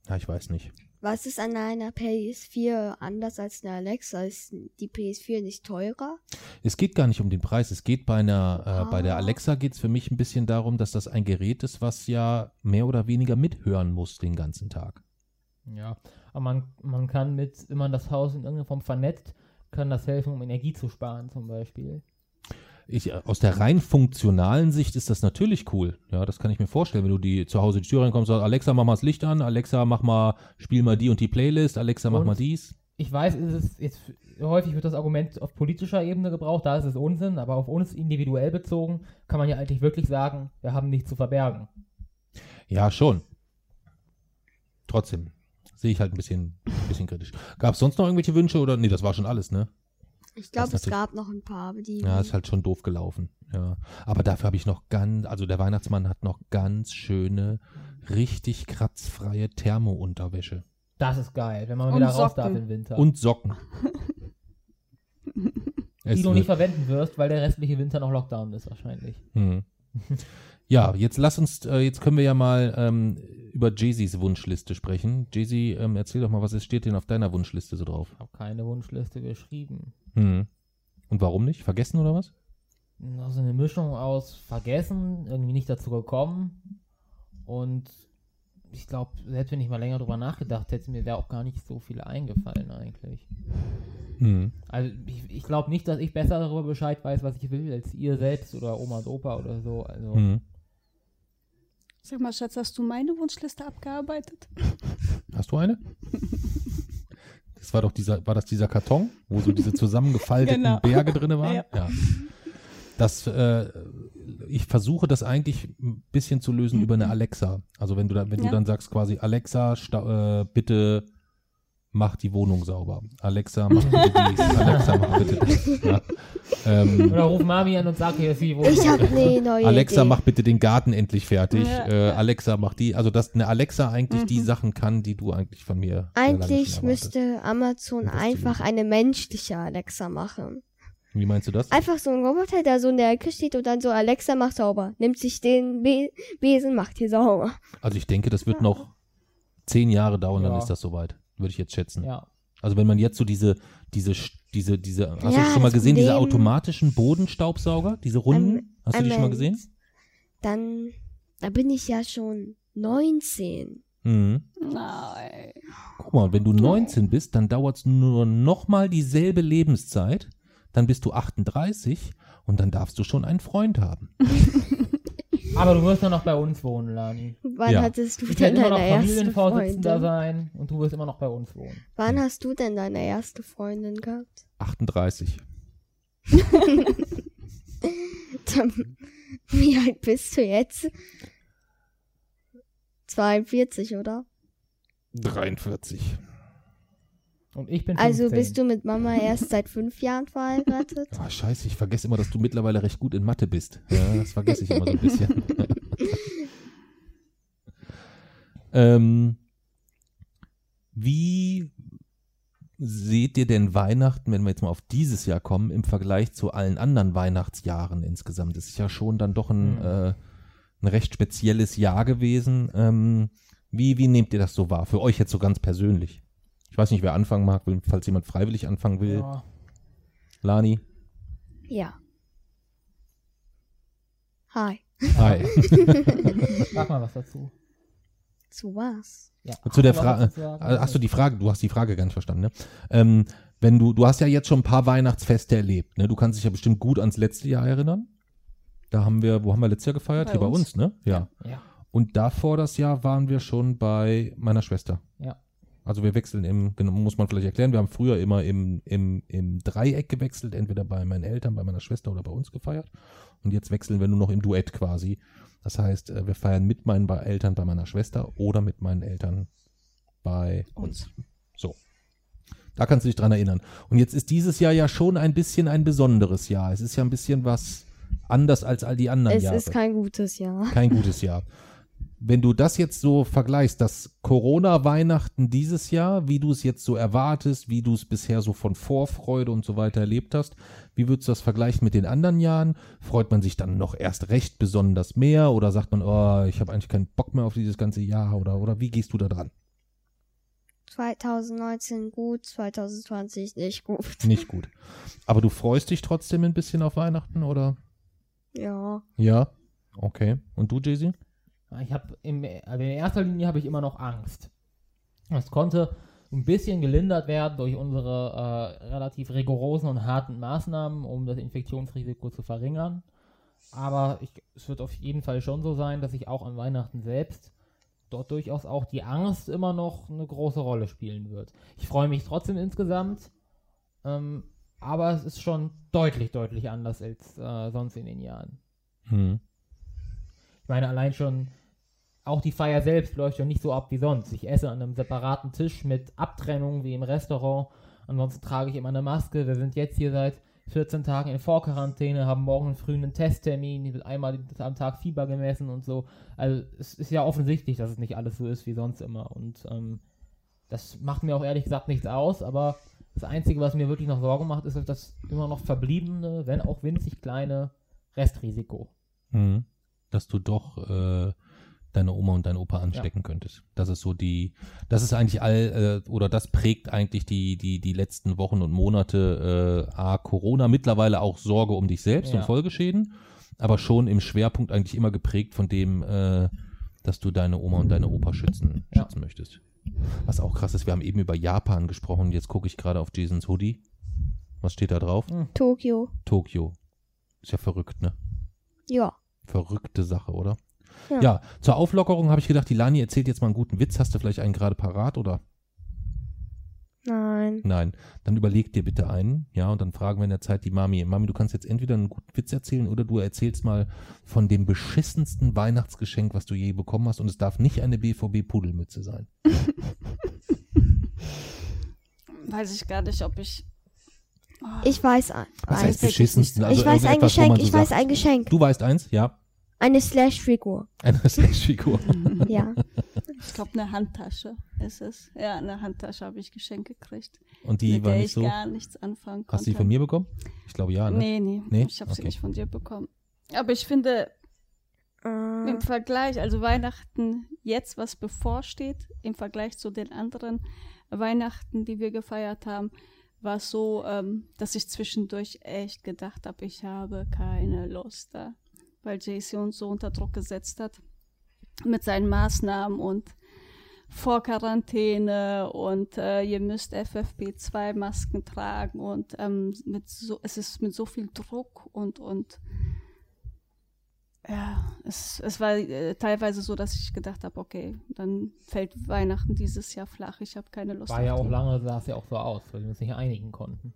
Ja, ich weiß nicht. Was ist an einer PS4 anders als einer Alexa? Ist die PS4 nicht teurer? Es geht gar nicht um den Preis. Es geht bei der Alexa geht es für mich ein bisschen darum, dass das ein Gerät ist, was ja mehr oder weniger mithören muss den ganzen Tag. Ja, aber man kann wenn man das Haus in irgendeiner Form vernetzt, kann das helfen, um Energie zu sparen zum Beispiel. Aus der rein funktionalen Sicht ist das natürlich cool. Ja, das kann ich mir vorstellen, wenn du zu Hause in die Tür reinkommst und sagst, Alexa, mach mal das Licht an, Alexa, spiel mal die und die Playlist, Alexa, mach mal dies. Ich weiß, häufig wird das Argument auf politischer Ebene gebraucht, da ist es Unsinn, aber auf uns individuell bezogen kann man ja eigentlich wirklich sagen, wir haben nichts zu verbergen. Ja, schon. Trotzdem sehe ich halt ein bisschen kritisch. Gab es sonst noch irgendwelche Wünsche oder? Nee, das war schon alles, ne? Ich glaube, es gab noch ein paar. Aber ja, ist halt schon doof gelaufen. Ja. Aber dafür habe ich noch der Weihnachtsmann hat noch ganz schöne, richtig kratzfreie Thermounterwäsche. Das ist geil, wenn man wieder raus darf im Winter. Und Socken. Die du nicht verwenden wirst, weil der restliche Winter noch Lockdown ist wahrscheinlich. Mhm. Ja, jetzt jetzt können wir ja mal über Jay-Z's Wunschliste sprechen. Jay-Z, erzähl doch mal, was steht denn auf deiner Wunschliste so drauf? Ich habe keine Wunschliste geschrieben. Hm. Und warum nicht? Vergessen oder was? Also eine Mischung aus vergessen, irgendwie nicht dazu gekommen und ich glaube, selbst wenn ich mal länger drüber nachgedacht hätte, mir wäre auch gar nicht so viel eingefallen eigentlich. Hm. Also ich glaube nicht, dass ich besser darüber Bescheid weiß, was ich will, als ihr selbst oder Oma und Opa oder so. Also. Hm. Sag mal, Schatz, hast du meine Wunschliste abgearbeitet? Hast du eine? Das war doch dieser Karton, wo so diese zusammengefalteten Berge drin waren? Ja. Ja. Ich versuche das eigentlich ein bisschen zu lösen über eine Alexa. Also wenn du dann sagst quasi, Alexa, bitte mach die Wohnung sauber. Alexa, mach bitte dies. Alexa, mach bitte das. Ja. Oder ruf Mami an und sag hier, sie wohnt. Ich habe eine neue Alexa, Idee. Mach bitte den Garten endlich fertig. Ja. Alexa, mach die. Also, dass eine Alexa eigentlich die Sachen kann, die du eigentlich von mir eigentlich müsste Amazon einfach eine menschliche Alexa machen. Wie meinst du das? Einfach so ein Roboter, der so in der Ecke steht und dann so, Alexa, mach sauber. Nimmt sich den Besen, macht hier sauber. Also, ich denke, das wird noch 10 Jahre dauern, dann ist das soweit. Würde ich jetzt schätzen. Ja. Also wenn man jetzt so diese hast du schon mal gesehen, diese automatischen Bodenstaubsauger, diese runden, hast du die schon mal gesehen? Dann, da bin ich ja schon 19. Mhm. Nein. Guck mal, und wenn du 19 bist, dann dauert es nur noch mal dieselbe Lebenszeit, dann bist du 38 und dann darfst du schon einen Freund haben. Aber du wirst ja noch bei uns wohnen, Lani. Wann hattest du denn deine erste Freundin? Sein und du wirst immer noch bei uns wohnen. Wann hast du denn deine erste Freundin gehabt? 38. Wie alt bist du jetzt? 42, oder? 43. Und ich bin 15. Also bist du mit Mama erst seit 5 Jahren verheiratet? Ah, scheiße, ich vergesse immer, dass du mittlerweile recht gut in Mathe bist. Ja, das vergesse ich immer so ein bisschen. Wie seht ihr denn Weihnachten, wenn wir jetzt mal auf dieses Jahr kommen, im Vergleich zu allen anderen Weihnachtsjahren insgesamt? Das ist ja schon dann doch ein recht spezielles Jahr gewesen. Wie nehmt ihr das so wahr? Für euch jetzt so ganz persönlich. Ich weiß nicht, wer anfangen mag, falls jemand freiwillig anfangen will. Ja. Lani? Ja. Hi. Sag mal was dazu. Zu was? Ja. Zu der Frage. Du hast die Frage gar nicht verstanden, ne? Wenn du hast ja jetzt schon ein paar Weihnachtsfeste erlebt, ne? Du kannst dich ja bestimmt gut ans letzte Jahr erinnern. Wo haben wir letztes Jahr gefeiert? Hier bei uns, ne? Ja. Und davor das Jahr waren wir schon bei meiner Schwester. Ja. Also wir wechseln muss man vielleicht erklären, wir haben früher immer im Dreieck gewechselt, entweder bei meinen Eltern, bei meiner Schwester oder bei uns gefeiert. Und jetzt wechseln wir nur noch im Duett quasi. Das heißt, wir feiern mit meinen Eltern bei meiner Schwester oder mit meinen Eltern bei uns. So. Da kannst du dich dran erinnern. Und jetzt ist dieses Jahr ja schon ein bisschen ein besonderes Jahr. Es ist ja ein bisschen was anders als all die anderen Jahre. Es ist kein gutes Jahr. Wenn du das jetzt so vergleichst, das Corona-Weihnachten dieses Jahr, wie du es jetzt so erwartest, wie du es bisher so von Vorfreude und so weiter erlebt hast, wie würdest du das vergleichen mit den anderen Jahren? Freut man sich dann noch erst recht besonders mehr oder sagt man, oh, ich habe eigentlich keinen Bock mehr auf dieses ganze Jahr oder wie gehst du da dran? 2019 gut, 2020 nicht gut. Nicht gut. Aber du freust dich trotzdem ein bisschen auf Weihnachten, oder? Ja. Ja? Okay. Und du, Jay-Z? Ich habe in erster Linie habe ich immer noch Angst. Das konnte ein bisschen gelindert werden durch unsere relativ rigorosen und harten Maßnahmen, um das Infektionsrisiko zu verringern. Aber es wird auf jeden Fall schon so sein, dass ich auch an Weihnachten selbst dort durchaus auch die Angst immer noch eine große Rolle spielen wird. Ich freue mich trotzdem insgesamt, aber es ist schon deutlich, deutlich anders als sonst in den Jahren. Hm. Ich meine, allein schon, auch die Feier selbst läuft ja nicht so ab wie sonst. Ich esse an einem separaten Tisch mit Abtrennung wie im Restaurant. Ansonsten trage ich immer eine Maske. Wir sind jetzt hier seit 14 Tagen in Vorquarantäne, haben morgen früh einen Testtermin, wird einmal am Tag Fieber gemessen und so. Also es ist ja offensichtlich, dass es nicht alles so ist wie sonst immer. Und das macht mir auch ehrlich gesagt nichts aus. Aber das Einzige, was mir wirklich noch Sorgen macht, ist das immer noch verbliebene, wenn auch winzig kleine Restrisiko. Mhm. Dass du doch deine Oma und deinen Opa anstecken könntest. Das ist so das ist eigentlich oder das prägt eigentlich die letzten Wochen und Monate Corona, mittlerweile auch Sorge um dich selbst und Folgeschäden, aber schon im Schwerpunkt eigentlich immer geprägt von dem, dass du deine Oma und deine Opa schützen möchtest. Was auch krass ist, wir haben eben über Japan gesprochen, jetzt gucke ich gerade auf Jasons Hoodie. Was steht da drauf? Tokio. Ist ja verrückt, ne? Ja. Verrückte Sache, oder? Ja, zur Auflockerung habe ich gedacht, die Lani erzählt jetzt mal einen guten Witz. Hast du vielleicht einen gerade parat, oder? Nein. Dann überleg dir bitte einen, ja, und dann fragen wir in der Zeit die Mami. Mami, du kannst jetzt entweder einen guten Witz erzählen oder du erzählst mal von dem beschissensten Weihnachtsgeschenk, was du je bekommen hast, und es darf nicht eine BVB-Pudelmütze sein. Weiß ich gar nicht, ob ich... Ich weiß ein. Was heißt beschissensten? Also ich weiß ein Geschenk. Du weißt eins, ja. Eine Slash-Figur. Ja. Ich glaube, eine Handtasche ist es. Ja, eine Handtasche habe ich geschenkt gekriegt. Und die war nicht so? Mit der ich gar nichts anfangen konnte. Hast du die von mir bekommen? Ich glaube, ja, ne? Nee. Ich habe sie nicht von dir bekommen. Aber ich finde, im Vergleich, also Weihnachten jetzt, was bevorsteht, im Vergleich zu den anderen Weihnachten, die wir gefeiert haben, war es so, dass ich zwischendurch echt gedacht habe, ich habe keine Lust da, weil Jay-Z uns so unter Druck gesetzt hat mit seinen Maßnahmen und Vorquarantäne und ihr müsst FFP2-Masken tragen und es ist mit so viel Druck und ja, es war teilweise so, dass ich gedacht habe, okay, dann fällt Weihnachten dieses Jahr flach, ich habe keine Lust. War ja auch lange, sah es ja auch so aus, weil wir uns nicht einigen konnten.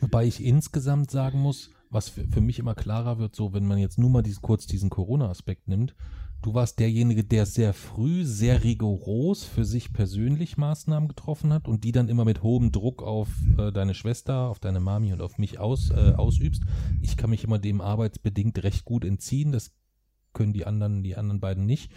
Wobei ich insgesamt sagen muss, was für mich immer klarer wird, so wenn man jetzt nur mal kurz diesen Corona-Aspekt nimmt, du warst derjenige, der sehr früh, sehr rigoros für sich persönlich Maßnahmen getroffen hat und die dann immer mit hohem Druck auf deine Schwester, auf deine Mami und auf mich ausübst. Ich kann mich immer dem arbeitsbedingt recht gut entziehen, das können die anderen beiden nicht.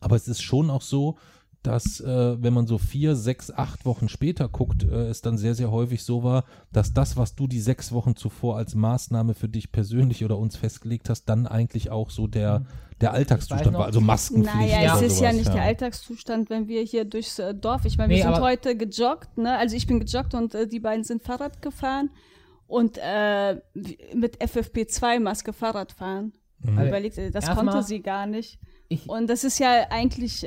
Aber es ist schon auch so, dass wenn man so 4, 6, 8 Wochen später guckt, es dann sehr, sehr häufig so war, dass das, was du die 6 Wochen zuvor als Maßnahme für dich persönlich oder uns festgelegt hast, dann eigentlich auch so der Alltagszustand war, also Maskenpflicht. Naja, es ist ja nicht der Alltagszustand, wenn wir hier durchs Dorf, ich meine, wir sind heute gejoggt, ne? Also ich bin gejoggt und die beiden sind Fahrrad gefahren und mit FFP2-Maske Fahrrad fahren. Mhm. Also überlegt, das konnte sie gar nicht. Und das ist ja eigentlich...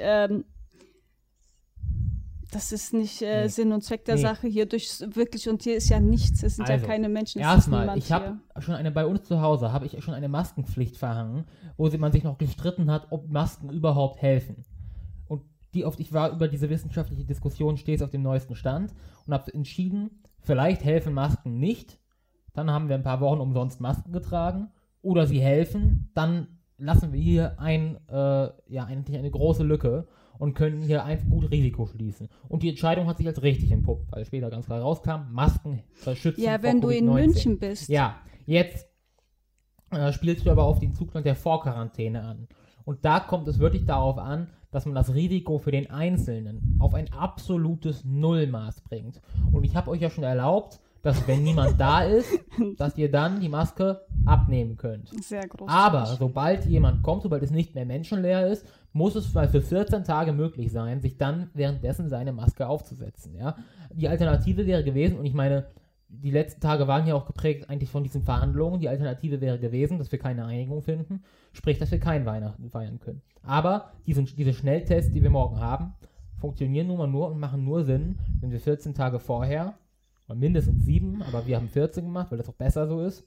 Das ist nicht Sinn und Zweck der Sache hier wirklich, und hier ist ja nichts, es sind ja keine Menschen, es ist niemand hier. Erstmal, bei uns zu Hause habe ich schon eine Maskenpflicht verhangen, wo man sich noch gestritten hat, ob Masken überhaupt helfen. Und ich war über diese wissenschaftliche Diskussion stets auf dem neuesten Stand und habe entschieden, vielleicht helfen Masken nicht, dann haben wir ein paar Wochen umsonst Masken getragen, oder sie helfen, dann lassen wir hier eine große Lücke und können hier einfach gut Risiko schließen. Und die Entscheidung hat sich als richtig entpuppt, weil später ganz klar rauskam, Masken schützen. Ja, wenn du in München bist. Ja, jetzt spielst du aber auf den Zustand der Vorquarantäne an. Und da kommt es wirklich darauf an, dass man das Risiko für den Einzelnen auf ein absolutes Nullmaß bringt. Und ich habe euch ja schon erlaubt, dass wenn niemand da ist, dass ihr dann die Maske abnehmen könnt. Sehr großartig. Aber sobald jemand kommt, sobald es nicht mehr menschenleer ist, muss es für 14 Tage möglich sein, sich dann währenddessen seine Maske aufzusetzen. Ja? Die Alternative wäre gewesen, und ich meine, die letzten Tage waren ja auch geprägt eigentlich von diesen Verhandlungen, die Alternative wäre gewesen, dass wir keine Einigung finden, sprich, dass wir kein Weihnachten feiern können. Aber diese Schnelltests, die wir morgen haben, funktionieren nun mal nur und machen nur Sinn, wenn wir 14 Tage vorher, oder mindestens 7, aber wir haben 14 gemacht, weil das auch besser so ist,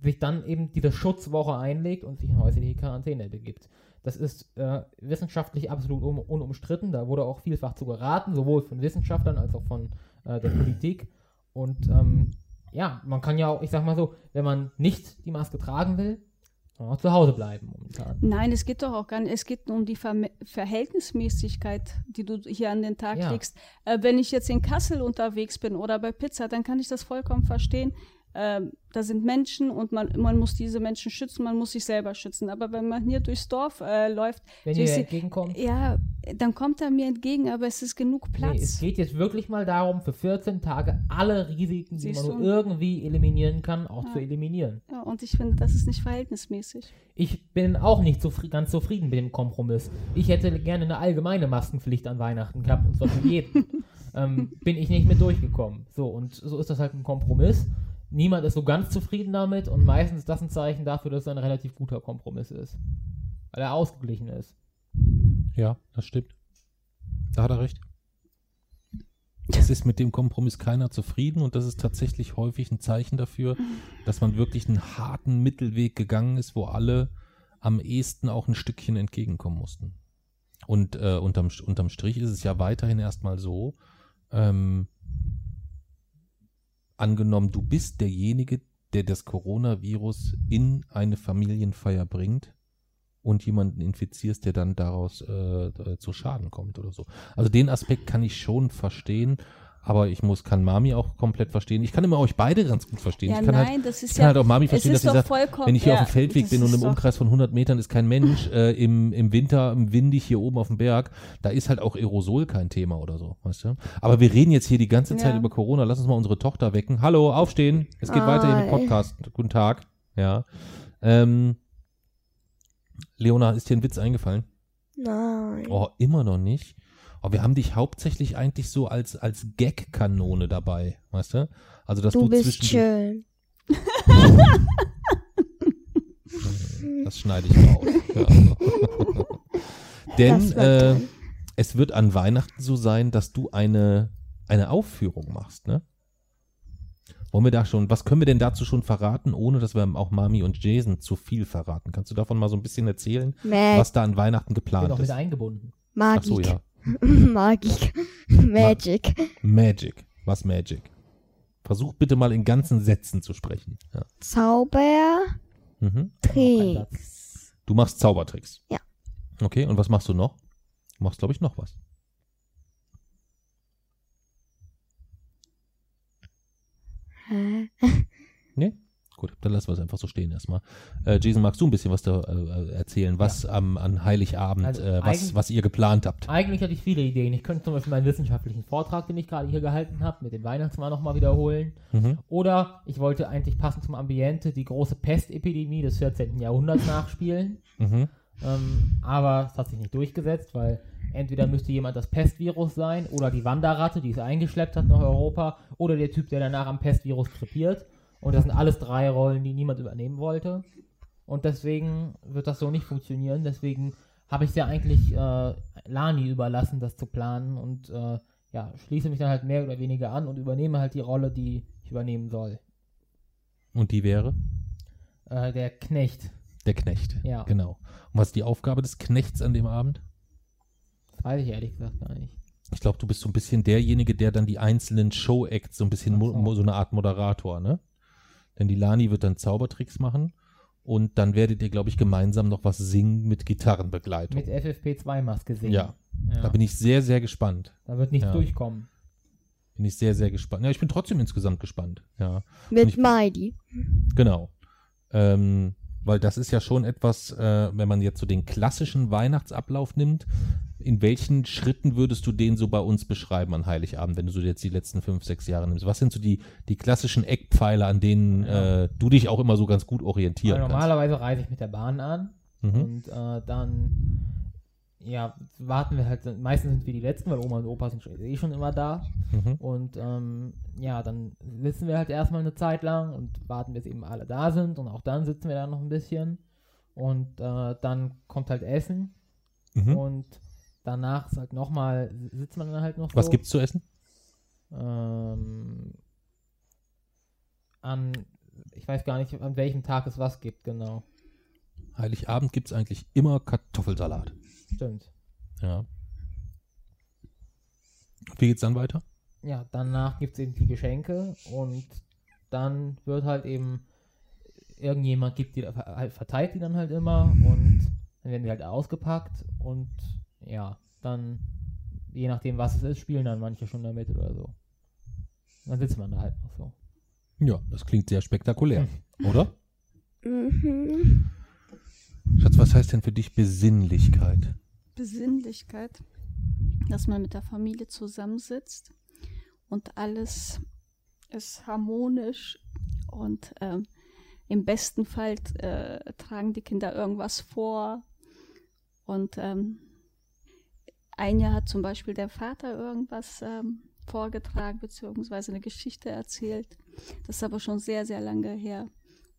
sich dann eben diese Schutzwoche einlegt und sich in häusliche Quarantäne begibt. Das ist wissenschaftlich absolut unumstritten, da wurde auch vielfach zu geraten, sowohl von Wissenschaftlern als auch von der Politik. Und man kann ja auch, ich sag mal so, wenn man nicht die Maske tragen will, kann man auch zu Hause bleiben momentan. Nein, es geht doch auch gar nicht. Es geht um die Verhältnismäßigkeit, die du hier an den Tag legst. Wenn ich jetzt in Kassel unterwegs bin oder bei Pizza, dann kann ich das vollkommen verstehen. Da sind Menschen und man muss diese Menschen schützen, man muss sich selber schützen. Aber wenn man hier durchs Dorf läuft, wenn ihr entgegenkommt, ja, dann kommt er mir entgegen, aber es ist genug Platz. Nee, es geht jetzt wirklich mal darum, für 14 Tage alle Risiken, die man nur irgendwie eliminieren kann, auch zu eliminieren. Ja, und ich finde, das ist nicht verhältnismäßig. Ich bin auch nicht ganz zufrieden mit dem Kompromiss. Ich hätte gerne eine allgemeine Maskenpflicht an Weihnachten gehabt, und zwar für jeden. Bin ich nicht mit durchgekommen. So, und so ist das halt ein Kompromiss. Niemand ist so ganz zufrieden damit und meistens ist das ein Zeichen dafür, dass es ein relativ guter Kompromiss ist. Weil er ausgeglichen ist. Ja, das stimmt. Da hat er recht. Es ist mit dem Kompromiss keiner zufrieden und das ist tatsächlich häufig ein Zeichen dafür, dass man wirklich einen harten Mittelweg gegangen ist, wo alle am ehesten auch ein Stückchen entgegenkommen mussten. Und unterm Strich ist es ja weiterhin erstmal so, angenommen, du bist derjenige, der das Coronavirus in eine Familienfeier bringt und jemanden infizierst, der dann daraus zu Schaden kommt oder so. Also den Aspekt kann ich schon verstehen, aber kann Mami auch komplett verstehen. Ich kann immer euch beide ganz gut verstehen. Ja, ich kann halt auch Mami verstehen, dass sie sagt, wenn ich hier auf dem Feldweg bin und im Umkreis von 100 Metern ist kein Mensch, im Winter, im windig hier oben auf dem Berg, da ist halt auch Aerosol kein Thema oder so, weißt du? Aber wir reden jetzt hier die ganze Zeit über Corona. Lass uns mal unsere Tochter wecken. Hallo, aufstehen. Es geht weiter hier im Podcast. Guten Tag. Ja. Leona, ist dir ein Witz eingefallen? Nein. Oh, immer noch nicht. Aber wir haben dich hauptsächlich eigentlich so als Gag-Kanone dabei, weißt du? Also, dass du bist schön. Das schneide ich raus. Ja. Denn es wird an Weihnachten so sein, dass du eine Aufführung machst, ne? Was können wir denn dazu schon verraten, ohne dass wir auch Mami und Jason zu viel verraten? Kannst du davon mal so ein bisschen erzählen, was da an Weihnachten geplant ist? Ich bin auch mit eingebunden. Magic. Ach so, ja. Magic. Was Magic? Versuch bitte mal in ganzen Sätzen zu sprechen. Ja. Zaubertricks. Du machst Zaubertricks? Ja. Okay, und was machst du noch? Du machst, glaube ich, noch was. Nee? Gut, dann lassen wir es einfach so stehen erstmal. Jason, magst du ein bisschen was da erzählen, was an Heiligabend, also was ihr geplant habt? Eigentlich hatte ich viele Ideen. Ich könnte zum Beispiel meinen wissenschaftlichen Vortrag, den ich gerade hier gehalten habe, mit dem Weihnachtsmann nochmal wiederholen. Mhm. Oder ich wollte eigentlich passend zum Ambiente die große Pestepidemie des 14. Jahrhunderts nachspielen. Mhm. Aber es hat sich nicht durchgesetzt, weil entweder müsste jemand das Pestvirus sein oder die Wanderratte, die es eingeschleppt hat nach Europa, oder der Typ, der danach am Pestvirus krepiert. Und das sind alles 3 Rollen, die niemand übernehmen wollte. Und deswegen wird das so nicht funktionieren. Deswegen habe ich es ja eigentlich Lani überlassen, das zu planen. Und schließe mich dann halt mehr oder weniger an und übernehme halt die Rolle, die ich übernehmen soll. Und die wäre? Der Knecht. Der Knecht, ja. Genau. Und was ist die Aufgabe des Knechts an dem Abend? Das weiß ich ehrlich gesagt gar nicht. Ich glaube, du bist so ein bisschen derjenige, der dann die einzelnen Show-Acts, so ein bisschen so eine Art Moderator, ne? Denn die Lani wird dann Zaubertricks machen und dann werdet ihr, glaube ich, gemeinsam noch was singen mit Gitarrenbegleitung. Mit FFP2-Maske singen. Ja, da bin ich sehr, sehr gespannt. Da wird nichts durchkommen. Bin ich sehr, sehr gespannt. Ja, ich bin trotzdem insgesamt gespannt. Ja. Mit Maidi. Genau. Weil das ist ja schon etwas, wenn man jetzt so den klassischen Weihnachtsablauf nimmt, in welchen Schritten würdest du den so bei uns beschreiben an Heiligabend, wenn du so jetzt die letzten 5, 6 Jahre nimmst? Was sind so die klassischen Eckpfeiler, an denen du dich auch immer so ganz gut orientieren also normalerweise kannst? Normalerweise reise ich mit der Bahn an und dann warten wir halt, meistens sind wir die Letzten, weil Oma und Opa sind schon immer da und dann sitzen wir halt erstmal eine Zeit lang und warten, bis eben alle da sind und auch dann sitzen wir da noch ein bisschen und dann kommt halt Essen und danach ist halt nochmal, sitzt man dann halt noch so. Was gibt's zu essen? Ich weiß gar nicht, an welchem Tag es was gibt, genau. Heiligabend gibt's eigentlich immer Kartoffelsalat. Stimmt. Ja. Wie geht's dann weiter? Ja, danach gibt's eben die Geschenke und dann wird halt eben irgendjemand verteilt die dann halt immer und dann werden die halt ausgepackt und ja, dann je nachdem was es ist, spielen dann manche schon damit oder so. Dann sitzt man da halt noch so. Ja, das klingt sehr spektakulär, oder? Mhm. Schatz, was heißt denn für dich Besinnlichkeit? Besinnlichkeit, dass man mit der Familie zusammensitzt und alles ist harmonisch und im besten Fall tragen die Kinder irgendwas vor und ein Jahr hat zum Beispiel der Vater irgendwas vorgetragen beziehungsweise eine Geschichte erzählt. Das ist aber schon sehr, sehr lange her.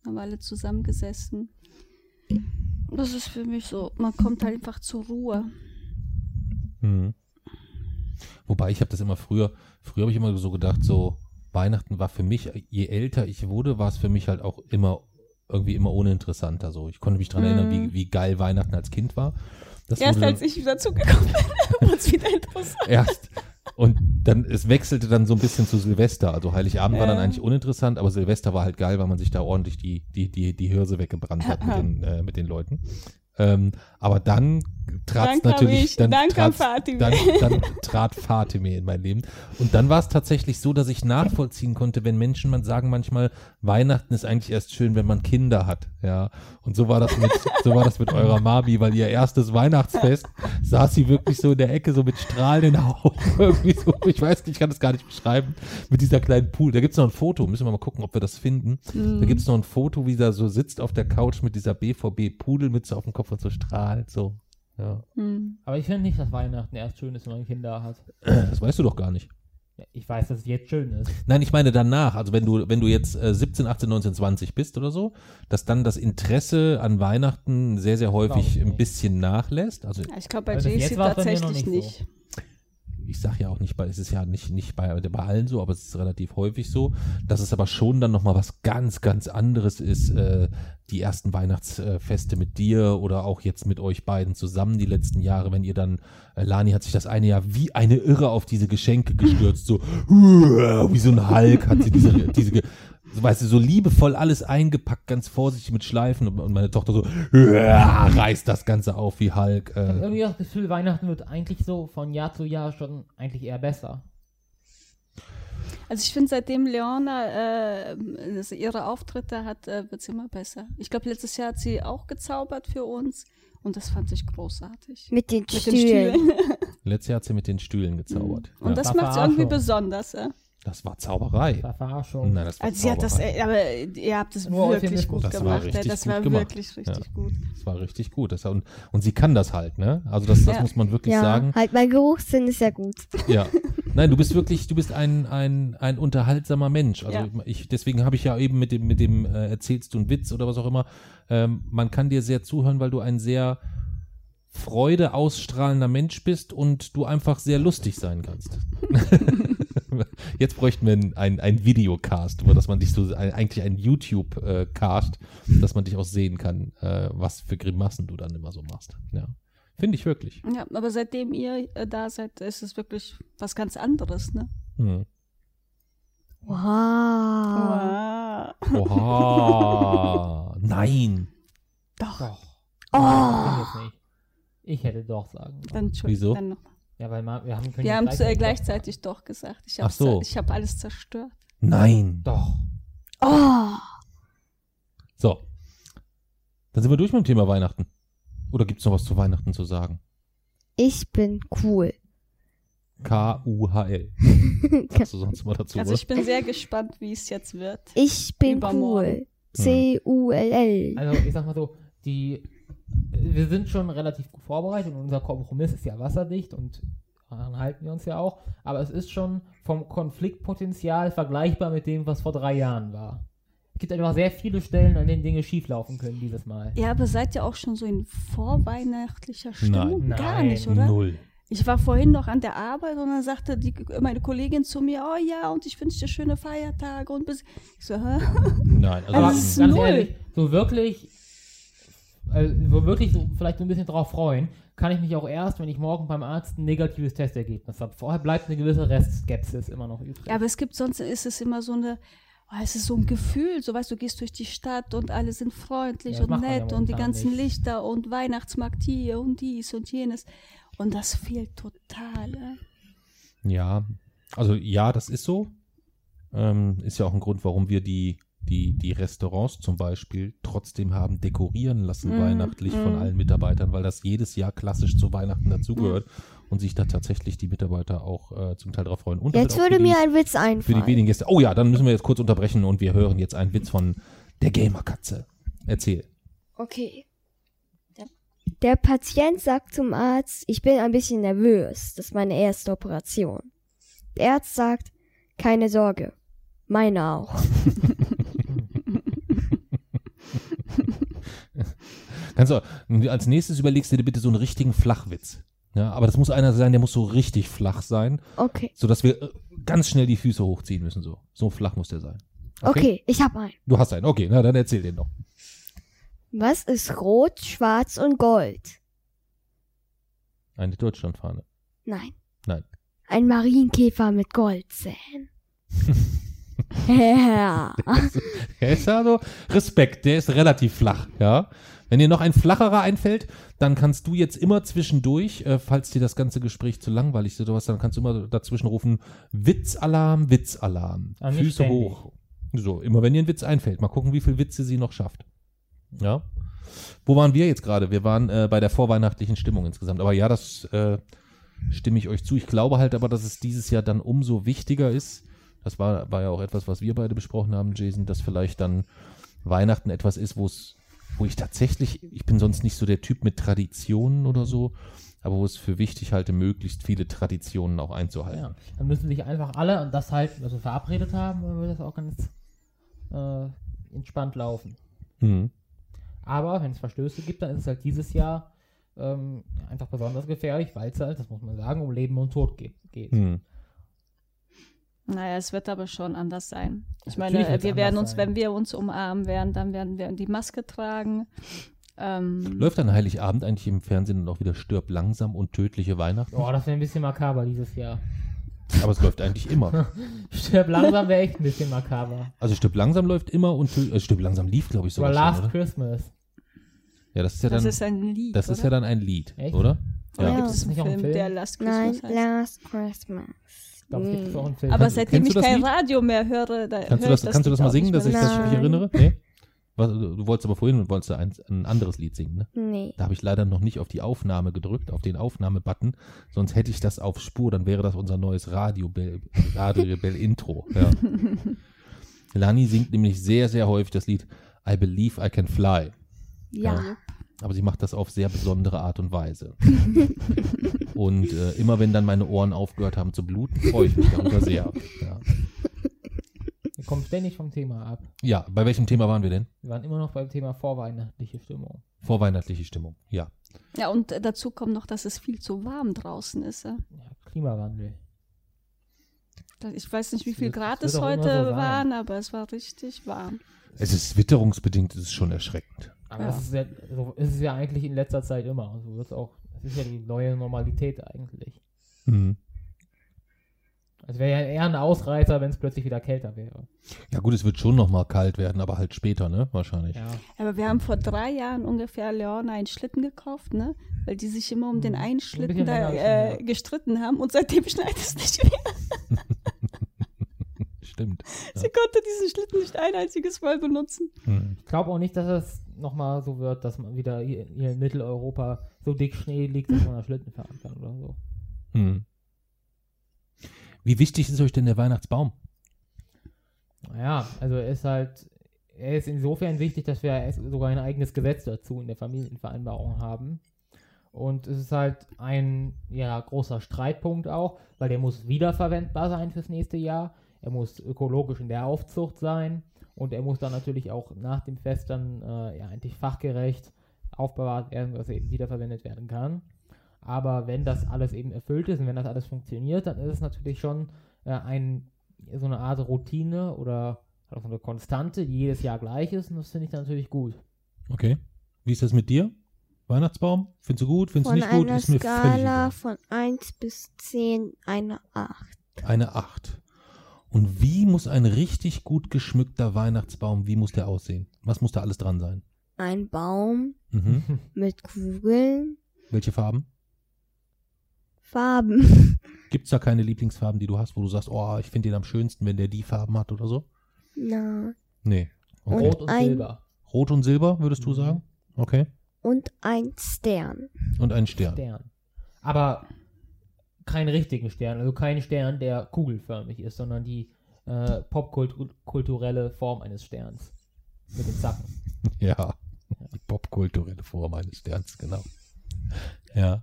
Wir haben alle zusammengesessen. Das ist für mich so, man kommt halt einfach zur Ruhe. Mhm. Wobei, ich habe das immer früher habe ich immer so gedacht, so Weihnachten war für mich, je älter ich wurde, war es für mich halt auch immer uninteressanter. So. Ich konnte mich daran erinnern, wie geil Weihnachten als Kind war. Das erst als ich wieder zugekommen bin, wurde es wieder interessant. Erst. Und dann, es wechselte dann so ein bisschen zu Silvester. Also Heiligabend war dann eigentlich uninteressant, aber Silvester war halt geil, weil man sich da ordentlich die Hirse weggebrannt hat mit den Leuten. Aber dann trat natürlich, dann trat Fatime in mein Leben. Und dann war es tatsächlich so, dass ich nachvollziehen konnte, wenn Menschen sagen manchmal, Weihnachten ist eigentlich erst schön, wenn man Kinder hat. Ja. Und so war das mit eurer Mami, weil ihr erstes Weihnachtsfest saß sie wirklich so in der Ecke, so mit strahlenden Augen. Irgendwie so, ich weiß nicht, ich kann das gar nicht beschreiben. Mit dieser kleinen Pool. Da gibt es noch ein Foto, müssen wir mal gucken, ob wir das finden. Mhm. Da gibt es noch ein Foto, wie sie so sitzt auf der Couch mit dieser BVB-Pudelmütze auf dem Kopf und so strahlt, so. Ja. Hm. Aber ich finde nicht, dass Weihnachten erst schön ist, wenn man Kinder hat. Das weißt du doch gar nicht. Ich weiß, dass es jetzt schön ist. Nein, ich meine danach, also wenn du jetzt 17, 18, 19, 20 bist oder so, dass dann das Interesse an Weihnachten sehr, sehr häufig ein bisschen nachlässt. Also, ich glaube, bei Jay-Z tatsächlich nicht. So. Ich sage ja auch nicht, es ist ja nicht bei allen so, aber es ist relativ häufig so, dass es aber schon dann nochmal was ganz, ganz anderes ist, die ersten Weihnachtsfeste mit dir oder auch jetzt mit euch beiden zusammen die letzten Jahre, wenn ihr dann, Lani hat sich das eine Jahr wie eine Irre auf diese Geschenke gestürzt, so wie so ein Hulk hat sie diese weißt du, so liebevoll alles eingepackt, ganz vorsichtig mit Schleifen und meine Tochter so reißt das Ganze auf wie Hulk. Ich habe irgendwie das Gefühl, Weihnachten wird eigentlich so von Jahr zu Jahr schon eigentlich eher besser. Also ich finde, seitdem Leona ihre Auftritte hat, wird es immer besser. Ich glaube, letztes Jahr hat sie auch gezaubert für uns und das fand ich großartig. Mit den Stühlen. Letztes Jahr hat sie mit den Stühlen gezaubert. Und das macht es irgendwie besonders, ja. Das war Zauberei. Das war schon. Nein, das war also Zauberei. Aber ihr habt es wirklich gut gemacht. Das war wirklich richtig gut. Das war richtig gut. Und sie kann das halt, ne? Also das muss man wirklich sagen. Ja, halt mein Geruchssinn ist ja gut. Ja. Nein, du bist wirklich, ein unterhaltsamer Mensch. Also deswegen habe ich ja eben mit dem erzählst du einen Witz oder was auch immer. Man kann dir sehr zuhören, weil du ein sehr Freude ausstrahlender Mensch bist und du einfach sehr lustig sein kannst. Jetzt bräuchten wir ein Videocast, dass man dich so, eigentlich einen YouTube-Cast, dass man dich auch sehen kann, was für Grimassen du dann immer so machst. Ja. Finde ich wirklich. Ja, aber seitdem ihr da seid, ist es wirklich was ganz anderes, ne? Hm. Wow. Nein. Doch. Oh. Nein, ich hätte doch sagen. Dann Entschuldigung. Wieso? Dann noch. Ja, weil wir haben es gleichzeitig doch gesagt. Ich habe alles zerstört. Nein. Doch. Oh. So. Dann sind wir durch mit dem Thema Weihnachten. Oder gibt's noch was zu Weihnachten zu sagen? Ich bin cool. K-U-H-L. Kannst du sonst mal dazu? Also ich bin sehr gespannt, wie es jetzt wird. Ich bin cool. C-U-L-L. Also ich sag mal so, wir sind schon relativ gut vorbereitet und unser Kompromiss ist ja wasserdicht und daran halten wir uns ja auch. Aber es ist schon vom Konfliktpotenzial vergleichbar mit dem, was vor 3 Jahren war. Es gibt einfach sehr viele Stellen, an denen Dinge schieflaufen können dieses Mal. Ja, aber seid ihr auch schon so in vorweihnachtlicher Stimmung? Nein, gar nicht, oder? Null. Ich war vorhin noch an der Arbeit und dann sagte meine Kollegin zu mir, oh ja, und ich wünsche dir schöne Feiertage und bis... Ich so, hä? Nein, also ganz ehrlich, so wirklich, vielleicht so ein bisschen drauf freuen, kann ich mich auch erst, wenn ich morgen beim Arzt ein negatives Testergebnis habe. Vorher bleibt eine gewisse Restskepsis immer noch übrig. Ja, aber es gibt sonst, ist es immer so eine... Oh, es ist so ein Gefühl, so weißt du, gehst durch die Stadt und alle sind freundlich und nett und die ganzen Lichter und Weihnachtsmarkt hier und dies und jenes. Und das fehlt total. Ja, also ja, das ist so. Ist ja auch ein Grund, warum wir die Restaurants zum Beispiel trotzdem haben dekorieren lassen weihnachtlich von allen Mitarbeitern, weil das jedes Jahr klassisch zu Weihnachten dazugehört und sich da tatsächlich die Mitarbeiter auch zum Teil drauf freuen. Und jetzt würde mir ein Witz einfallen. Für die wenigen Gäste. Oh ja, dann müssen wir jetzt kurz unterbrechen und wir hören jetzt einen Witz von der Gamerkatze. Erzähl. Okay. Der Patient sagt zum Arzt, ich bin ein bisschen nervös, das ist meine erste Operation. Der Arzt sagt, keine Sorge, meine auch. Kannst du als nächstes überlegst du dir bitte so einen richtigen Flachwitz. Ja, aber das muss einer sein, der muss so richtig flach sein. Okay. Sodass wir ganz schnell die Füße hochziehen müssen. So flach muss der sein. Okay, ich habe einen. Du hast einen, okay, na dann erzähl den noch. Was ist rot, schwarz und gold? Eine Deutschlandfahne. Nein. Ein Marienkäfer mit Goldzähnen. Ja. Der ist also Respekt, der ist relativ flach, ja. Wenn dir noch ein flacherer einfällt, dann kannst du jetzt immer zwischendurch, falls dir das ganze Gespräch zu langweilig ist, dann kannst du immer dazwischen rufen, Witzalarm, Witzalarm, aber Füße hoch. So, immer wenn dir ein Witz einfällt. Mal gucken, wie viele Witze sie noch schafft. Ja. Wo waren wir jetzt gerade? Wir waren bei der vorweihnachtlichen Stimmung insgesamt. Aber ja, das stimme ich euch zu. Ich glaube halt aber, dass es dieses Jahr dann umso wichtiger ist. Das war ja auch etwas, was wir beide besprochen haben, Jason, dass vielleicht dann Weihnachten etwas ist, wo ich tatsächlich, ich bin sonst nicht so der Typ mit Traditionen oder so, aber wo es für wichtig halte, möglichst viele Traditionen auch einzuhalten. Ja, dann müssen sich einfach alle und das halt also verabredet haben, dann würde das auch ganz entspannt laufen. Mhm. Aber wenn es Verstöße gibt, dann ist es halt dieses Jahr einfach besonders gefährlich, weil es halt, das muss man sagen, um Leben und Tod geht. Mhm. Naja, es wird aber schon anders sein. Ich meine, wir werden uns, wenn wir uns umarmen werden, dann werden wir die Maske tragen. Läuft dann Heiligabend eigentlich im Fernsehen noch wieder Stirb langsam und tödliche Weihnachten? Oh, das wäre ein bisschen makaber dieses Jahr. Aber es läuft eigentlich immer. Stirb langsam wäre echt ein bisschen makaber. Also Stirb langsam läuft immer und Stirb langsam lief, glaube ich, sogar schon, Last oder? Christmas. Ja, das ist ja dann, das ist ein Lied, das oder? Ist ja dann ein Lied, echt? Oder? Ja. Gibt es nicht auch einen Film, der Last Christmas heißt? Nein, Last Christmas. Glaub, aber seitdem ich kein Radio mehr höre, da kannst höre ich das. Kannst du das mal singen, dass ich mich erinnere? Nee? Du wolltest aber vorhin ein anderes Lied singen, ne? Nee. Da habe ich leider noch nicht auf die Aufnahme gedrückt, auf den Aufnahme-Button, sonst hätte ich das auf Spur, dann wäre das unser neues Radio Rebell-Intro. Ja. Lani singt nämlich sehr, sehr häufig das Lied I Believe I Can Fly. Ja. Aber sie macht das auf sehr besondere Art und Weise. Und immer wenn dann meine Ohren aufgehört haben zu bluten, freue ich mich darüber sehr. Ja. Wir kommen ständig vom Thema ab. Ja, bei welchem Thema waren wir denn? Wir waren immer noch beim Thema vorweihnachtliche Stimmung. Vorweihnachtliche Stimmung, ja. Ja, und dazu kommt noch, dass es viel zu warm draußen ist. Ja, Klimawandel. Ich weiß nicht, wie viel Grad es heute waren, aber es war richtig warm. Es ist witterungsbedingt, es ist schon erschreckend. Aber das ist ja, so ist es ja eigentlich in letzter Zeit immer. Also wird's auch, das ist ja die neue Normalität eigentlich. Mhm. Es wäre ja eher ein Ausreißer, wenn es plötzlich wieder kälter wäre. Ja gut, es wird schon nochmal kalt werden, aber halt später, ne? Wahrscheinlich. Ja. Aber wir haben vor 3 Jahren ungefähr Leona einen Schlitten gekauft, ne? Weil die sich immer um den einen Schlitten gestritten haben und seitdem schneit es nicht mehr. stimmt. Ja. Sie konnte diesen Schlitten nicht ein einziges Mal benutzen. Hm. Ich glaube auch nicht, dass es nochmal so wird, dass man wieder hier in Mitteleuropa so dick Schnee liegt, dass man da Schlitten fahren kann oder so. Hm. Wie wichtig ist euch denn der Weihnachtsbaum? Naja, also er ist insofern wichtig, dass wir sogar ein eigenes Gesetz dazu in der Familienvereinbarung haben. Und es ist halt ein großer Streitpunkt auch, weil der muss wiederverwendbar sein fürs nächste Jahr, er muss ökologisch in der Aufzucht sein und er muss dann natürlich auch nach dem Fest dann eigentlich fachgerecht aufbewahrt werden, dass er eben wiederverwendet werden kann. Aber wenn das alles eben erfüllt ist und wenn das alles funktioniert, dann ist es natürlich schon so eine Art Routine oder so eine Konstante, die jedes Jahr gleich ist, und das finde ich dann natürlich gut. Okay. Wie ist das mit dir? Weihnachtsbaum? Findest du gut? Findest du nicht gut? Ist mir völlig egal. Von einer Skala von 1 bis 10 eine 8. Eine 8. Und wie muss ein richtig gut geschmückter Weihnachtsbaum, wie muss der aussehen? Was muss da alles dran sein? Ein Baum mit Kugeln. Welche Farben? Farben. Gibt es da keine Lieblingsfarben, die du hast, wo du sagst, oh, ich finde den am schönsten, wenn der die Farben hat oder so? Nein. Nee. Okay. Rot und Silber. Rot und Silber, würdest du sagen? Okay. Und ein Stern. Und ein Stern. Aber keinen richtigen Stern, also kein Stern, der kugelförmig ist, sondern die popkulturelle Form eines Sterns. Mit den Zacken. Ja, die popkulturelle Form eines Sterns, genau. Ja.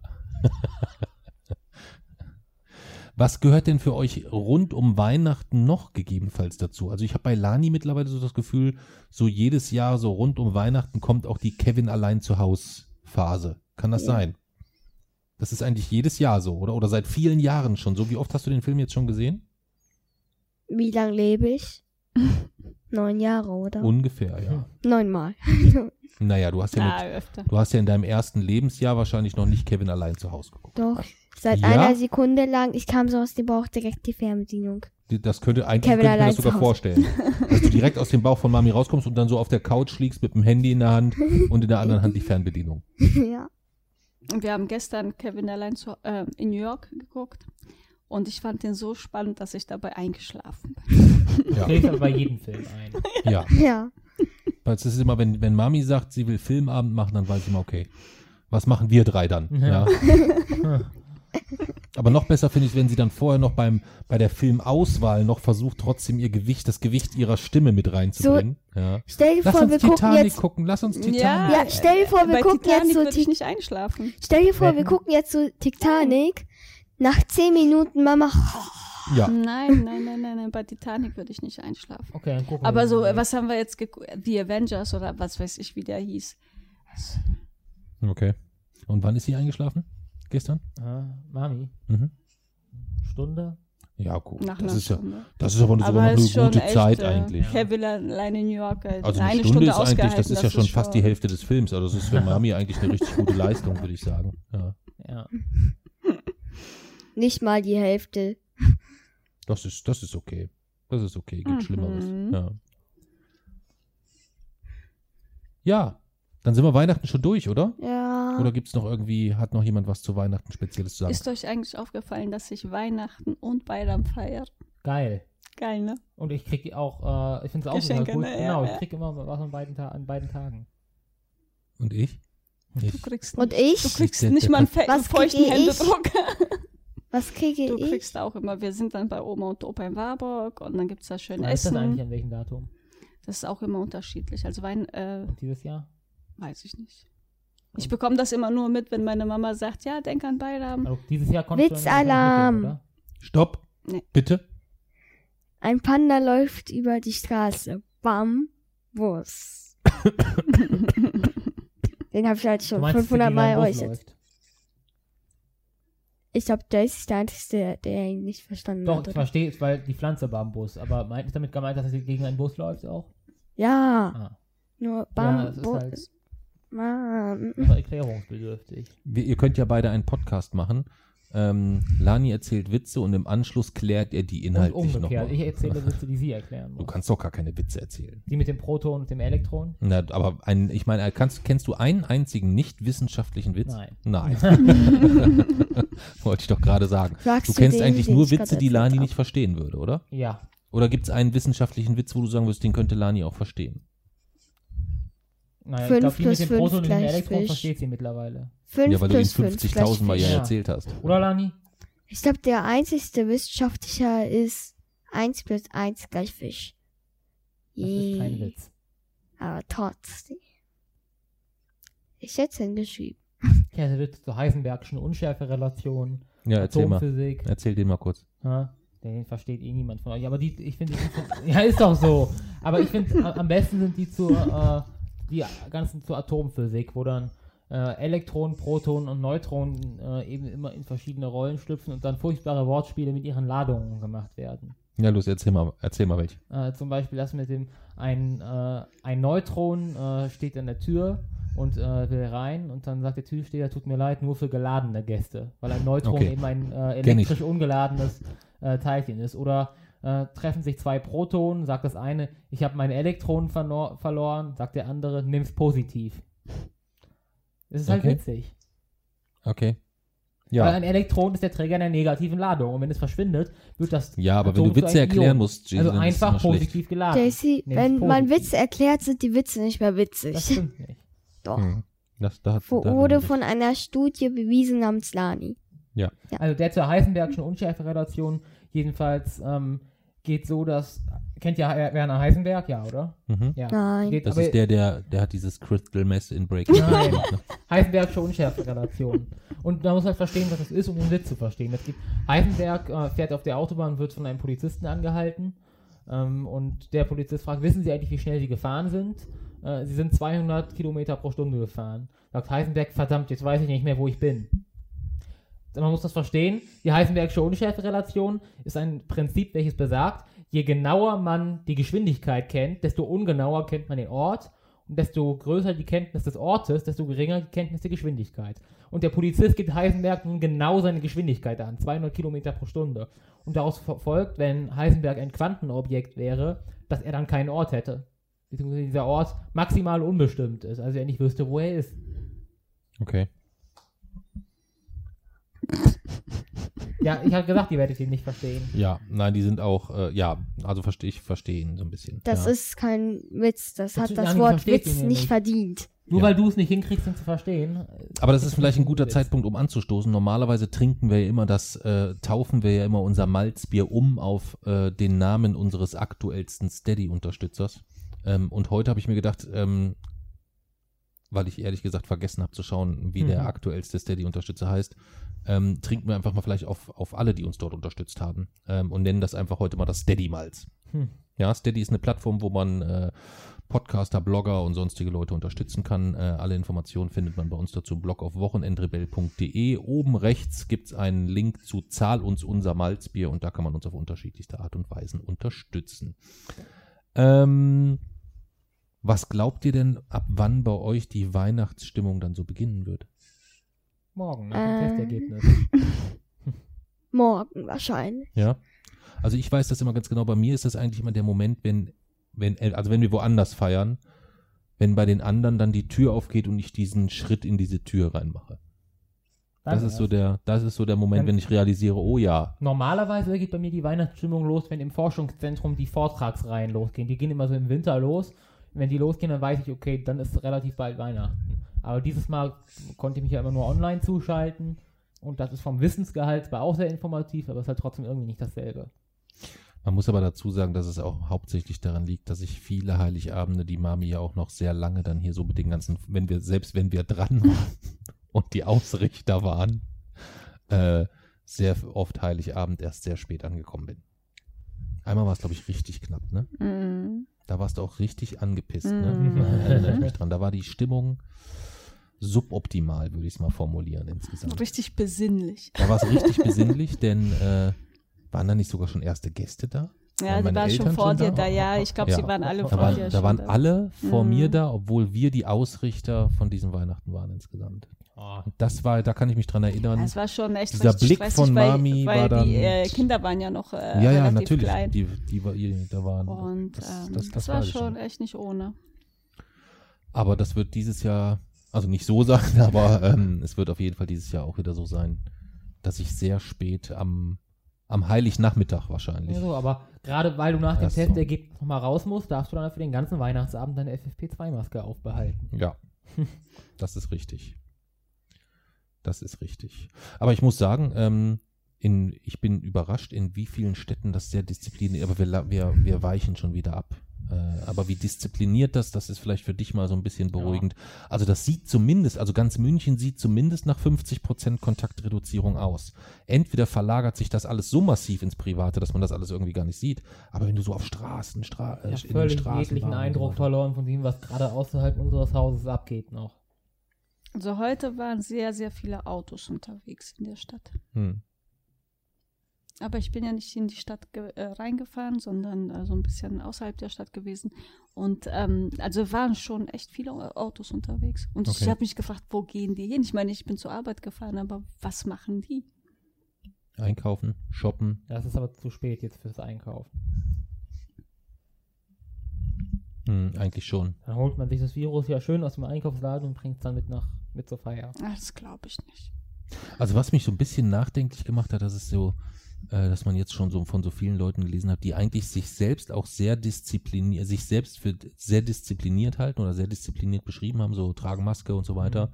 Was gehört denn für euch rund um Weihnachten noch gegebenenfalls dazu? Also ich habe bei Lani mittlerweile so das Gefühl, so jedes Jahr so rund um Weihnachten kommt auch die Kevin allein zu Hause Phase. Kann das sein? Das ist eigentlich jedes Jahr so, oder? Oder seit vielen Jahren schon so. Wie oft hast du den Film jetzt schon gesehen? Wie lange lebe ich? 9 Jahre, oder? Ungefähr, ja. 9-mal. Naja, du hast ja in deinem ersten Lebensjahr wahrscheinlich noch nicht Kevin allein zu Hause geguckt. Doch. Seit einer Sekunde lang, ich kam so aus dem Bauch direkt die Fernbedienung. Das könnte ich mir das sogar vorstellen. Dass du direkt aus dem Bauch von Mami rauskommst und dann so auf der Couch liegst mit dem Handy in der Hand und in der anderen Hand die Fernbedienung. Ja. Und wir haben gestern Kevin allein in New York geguckt und ich fand den so spannend, dass ich dabei eingeschlafen bin. Ja. Schläft aber bei jedem Film ein. Ja. Ja. Das ist immer, wenn Mami sagt, sie will Filmabend machen, dann weiß ich immer, okay, was machen wir drei dann? Ja. Ja. Aber noch besser finde ich, wenn sie dann vorher noch bei der Filmauswahl noch versucht, trotzdem das Gewicht ihrer Stimme mit reinzubringen. So, ja. Lass uns Titanic gucken. Ja, stell dir vor, wir gucken jetzt so Titanic. Nach 10 Minuten, Mama. Ja. Nein, bei Titanic würde ich nicht einschlafen. Okay, dann gucken wir. Aber so, was haben wir jetzt geguckt? Die Avengers oder was weiß ich, wie der hieß. Okay. Und wann ist sie eingeschlafen? Gestern? Mami. Stunde? Ja, gut. Das ist aber so eine gute Zeit eigentlich. Kevin allein in New York. Also eine Stunde ist eigentlich, das ist ja schon fast die Hälfte des Films. Also das ist für Mami eigentlich eine richtig gute Leistung, würde ich sagen. Ja. Nicht mal die Hälfte. Das ist okay. Das ist okay, gibt Schlimmeres. Ja. Dann sind wir Weihnachten schon durch, oder? Ja. Oder gibt's noch hat noch jemand was zu Weihnachten Spezielles zu sagen? Ist euch eigentlich aufgefallen, dass ich Weihnachten und Bayram feiere? Geil. Geil, ne? Und ich kriege auch, ich finde es auch immer gut. Ne? Genau, ich kriege immer was an beiden Tagen. Und ich? Du kriegst nicht mal einen feuchten Händedruck. Was kriege ich? Du kriegst auch immer, wir sind dann bei Oma und Opa in Warburg und dann gibt's da schön Essen. Ist das eigentlich an welchem Datum? Das ist auch immer unterschiedlich. Also und dieses Jahr? Weiß ich nicht. Ich bekomme das immer nur mit, wenn meine Mama sagt, ja, denk an Bayram. Also dieses Jahr Witzalarm. Stopp. Nee. Bitte. Ein Panda läuft über die Straße. Bam. Bus. Den habe ich halt schon 500 Mal äußert. Ich glaube, der ist der Einzige, der ihn nicht verstanden hat. Doch, ich verstehe es, weil die Pflanze war am Bus. Aber meint es damit gemeint, dass sie gegen einen Bus läuft auch? Ja. Nur Bambus. Ja, das war erklärungsbedürftig. Ihr könnt ja beide einen Podcast machen. Lani erzählt Witze und im Anschluss klärt er die inhaltlich noch. Umgekehrt, ich erzähle Witze, die sie erklären muss. Du kannst doch gar keine Witze erzählen. Die mit dem Proton und dem Elektron? Na, aber kennst du einen einzigen nicht wissenschaftlichen Witz? Nein. Wollte ich doch gerade sagen. Du kennst eigentlich nur Witze, die Lani nicht verstehen würde, oder? Ja. Oder gibt es einen wissenschaftlichen Witz, wo du sagen würdest, den könnte Lani auch verstehen? Naja, 5 ich glaube, die mit dem Proton und dem Elektron versteht sie mittlerweile. 5 ja, weil du ihm 50.000 Mal ja erzählt hast. Oder Lani? Ich glaube, der einzigste wissenschaftliche ist 1 + 1 = Fisch. Das ist kein Witz. Aber trotzdem. Ich hätte es hingeschrieben. Ja, der Witz zur Heisenbergschen Unschärferelation. Ja, erzähl Atomphysik. Mal. Erzähl den mal kurz. Ja, den versteht eh niemand von euch. Aber die, ich finde, ja, ist doch so. Aber ich finde, am besten sind die die ganzen zur Atomphysik, wo dann Elektronen, Protonen und Neutronen eben immer in verschiedene Rollen schlüpfen und dann furchtbare Wortspiele mit ihren Ladungen gemacht werden. Ja, los, erzähl mal welche. Zum Beispiel das mit dem, ein Neutron steht an der Tür und will rein und dann sagt der Türsteher, tut mir leid, nur für geladene Gäste, weil ein Neutron eben ein elektrisch ungeladenes Teilchen ist. Oder treffen sich zwei Protonen, sagt das eine, ich habe meine Elektronen verloren, sagt der andere, nimm's positiv. Das ist halt witzig. Okay. Ja. Weil ein Elektron ist der Träger einer negativen Ladung und wenn es verschwindet, wird das ja, aber Atom wenn du Witze erklären musst, Jason, also einfach positiv schlecht. Geladen. JC, wenn man Witze erklärt, sind die Witze nicht mehr witzig. Das stimmt nicht. Doch. Wurde von einer Studie bewiesen namens Lani. Ja. Ja. Also der zur Heisenbergschen Unschärferelation jedenfalls geht so, dass kennt ja Werner Heisenberg, ja, oder? Mhm. Ja. Nein. Geht, das ist der hat dieses Crystal Mess in Breaking Bad gemacht. Ne? Heisenbergsche Unschärferelation. Und man muss halt verstehen, was das ist, um den Witz zu verstehen. Das gibt, Heisenberg fährt auf der Autobahn, wird von einem Polizisten angehalten und der Polizist fragt, wissen Sie eigentlich, wie schnell Sie gefahren sind? Sie sind 200 Kilometer pro Stunde gefahren. Sagt Heisenberg, verdammt, jetzt weiß ich nicht mehr, wo ich bin. Man muss das verstehen, die Heisenbergsche Unschärferelation ist ein Prinzip, welches besagt, je genauer man die Geschwindigkeit kennt, desto ungenauer kennt man den Ort und desto größer die Kenntnis des Ortes, desto geringer die Kenntnis der Geschwindigkeit. Und der Polizist gibt Heisenberg nun genau seine Geschwindigkeit an, 200 Kilometer pro Stunde. Und daraus folgt, wenn Heisenberg ein Quantenobjekt wäre, dass er dann keinen Ort hätte. Beziehungsweise dieser Ort maximal unbestimmt ist, also er nicht wüsste, wo er ist. Okay. Ja, ich habe gesagt, die werdet ihr nicht verstehen. Ja, nein, die sind auch, also verstehen so ein bisschen. Das ist kein Witz, das hat das Wort Witz nicht verdient. Nur weil du es nicht hinkriegst, um zu verstehen. Aber das ist vielleicht ein guter Zeitpunkt, um anzustoßen. Normalerweise taufen wir ja immer unser Malzbier um auf den Namen unseres aktuellsten Steady-Unterstützers. Und heute habe ich mir gedacht, weil ich ehrlich gesagt vergessen habe zu schauen, wie der aktuellste Steady-Unterstützer heißt, trinken wir einfach mal vielleicht auf alle, die uns dort unterstützt haben und nennen das einfach heute mal das Steady-Malz. Ja, Steady ist eine Plattform, wo man Podcaster, Blogger und sonstige Leute unterstützen kann. Alle Informationen findet man bei uns dazu im Blog auf wochenendrebell.de. Oben rechts gibt es einen Link zu Zahl uns unser Malzbier und da kann man uns auf unterschiedlichste Art und Weisen unterstützen. Was glaubt ihr denn, ab wann bei euch die Weihnachtsstimmung dann so beginnen wird? Morgen, nach dem Testergebnis. Morgen wahrscheinlich. Ja, also ich weiß das immer ganz genau. Bei mir ist das eigentlich immer der Moment, wenn wir woanders feiern, wenn bei den anderen dann die Tür aufgeht und ich diesen Schritt in diese Tür reinmache. Das ist so der Moment, wenn ich realisiere, oh ja. Normalerweise geht bei mir die Weihnachtsstimmung los, wenn im Forschungszentrum die Vortragsreihen losgehen. Die gehen immer so im Winter los. Wenn die losgehen, dann weiß ich, okay, dann ist relativ bald Weihnachten. Aber dieses Mal konnte ich mich ja immer nur online zuschalten. Und das ist vom Wissensgehalt war auch sehr informativ, aber es ist halt trotzdem irgendwie nicht dasselbe. Man muss aber dazu sagen, dass es auch hauptsächlich daran liegt, dass ich viele Heiligabende, die Mami ja auch noch sehr lange dann hier so mit den ganzen, wenn wir dran waren und die Ausrichter waren, sehr oft Heiligabend erst sehr spät angekommen bin. Einmal war es, glaube ich, richtig knapp, ne? Mhm. Da warst du auch richtig angepisst, ne? Erinnere ich mich dran. Da war die Stimmung suboptimal, würde ich es mal formulieren insgesamt. Richtig besinnlich. Da war es richtig besinnlich, denn waren da nicht sogar schon erste Gäste da? Ja, die waren schon vor dir da, ja. Ich glaube, sie waren alle vor dir schon da. Da waren alle vor mir da, obwohl wir die Ausrichter von diesem Weihnachten waren insgesamt. Das war, da kann ich mich dran erinnern. Das war schon echt dieser richtig Blick von Mami weil war dann. Die Kinder waren ja noch relativ natürlich. Klein. Die da waren. Und das war schon echt nicht ohne. Aber das wird dieses Jahr, also nicht so sein, aber es wird auf jeden Fall dieses Jahr auch wieder so sein, dass ich sehr spät am Am Heilignachmittag wahrscheinlich. Ja, so, aber gerade weil du nach dem Testergebnis nochmal raus musst, darfst du dann für den ganzen Weihnachtsabend deine FFP2-Maske aufbehalten. Ja, das ist richtig. Das ist richtig. Aber ich muss sagen, ich bin überrascht, in wie vielen Städten das sehr diszipliniert, aber wir weichen schon wieder ab. Aber wie diszipliniert das ist vielleicht für dich mal so ein bisschen beruhigend. Ja. Also das sieht zumindest, also ganz München sieht zumindest nach 50% Kontaktreduzierung aus. Entweder verlagert sich das alles so massiv ins Private, dass man das alles irgendwie gar nicht sieht, aber wenn du so auf Straßen, ich habe völlig jeglichen Eindruck verloren von dem, was gerade außerhalb unseres Hauses abgeht noch. Also heute waren sehr, sehr viele Autos unterwegs in der Stadt. Hm. Aber ich bin ja nicht in die Stadt reingefahren, sondern so ein bisschen außerhalb der Stadt gewesen. Und also waren schon echt viele Autos unterwegs. Und ich habe mich gefragt, wo gehen die hin? Ich meine, ich bin zur Arbeit gefahren, aber was machen die? Einkaufen, shoppen. Das ist aber zu spät jetzt fürs Einkaufen. Eigentlich schon. Dann holt man sich das Virus ja schön aus dem Einkaufsladen und bringt es dann mit zur Feier. Ach, das glaube ich nicht. Also was mich so ein bisschen nachdenklich gemacht hat, das ist so, dass man jetzt schon so von so vielen Leuten gelesen hat, die eigentlich sich selbst für sehr diszipliniert halten oder sehr diszipliniert beschrieben haben, so tragen Maske und so weiter,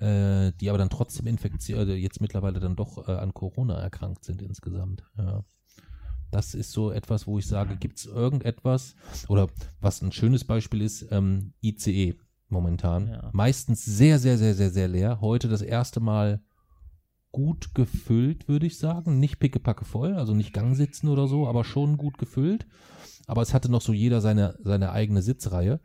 die aber dann trotzdem jetzt mittlerweile dann doch an Corona erkrankt sind insgesamt. Ja. Das ist so etwas, wo ich sage, gibt es irgendetwas, oder was ein schönes Beispiel ist, ICE momentan. Ja. Meistens sehr, sehr, sehr, sehr, sehr leer. Heute das erste Mal gut gefüllt, würde ich sagen. Nicht pickepacke voll, also nicht Gangsitzen oder so, aber schon gut gefüllt. Aber es hatte noch so jeder seine eigene Sitzreihe.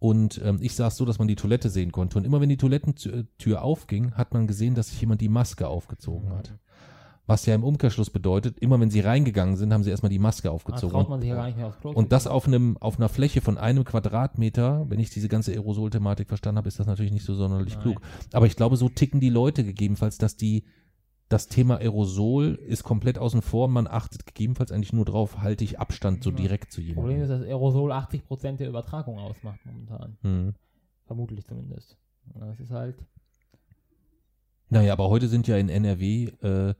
Und ich saß so, dass man die Toilette sehen konnte. Und immer wenn die Toilettentür aufging, hat man gesehen, dass sich jemand die Maske aufgezogen hat. Was ja im Umkehrschluss bedeutet, immer wenn sie reingegangen sind, haben sie erstmal die Maske aufgezogen. Traut man sich ja gar nicht mehr aufs Klo. Und das auf einer Fläche von einem Quadratmeter, wenn ich diese ganze Aerosol-Thematik verstanden habe, ist das natürlich nicht so sonderlich klug. Aber ich glaube, so ticken die Leute gegebenenfalls, dass das Thema Aerosol ist komplett außen vor. Man achtet gegebenenfalls eigentlich nur drauf, halte ich Abstand so direkt zu jemandem. Das Problem ist, dass Aerosol 80% der Übertragung ausmacht momentan. Mhm. Vermutlich zumindest. Das ist halt... Naja, aber heute sind ja in NRW...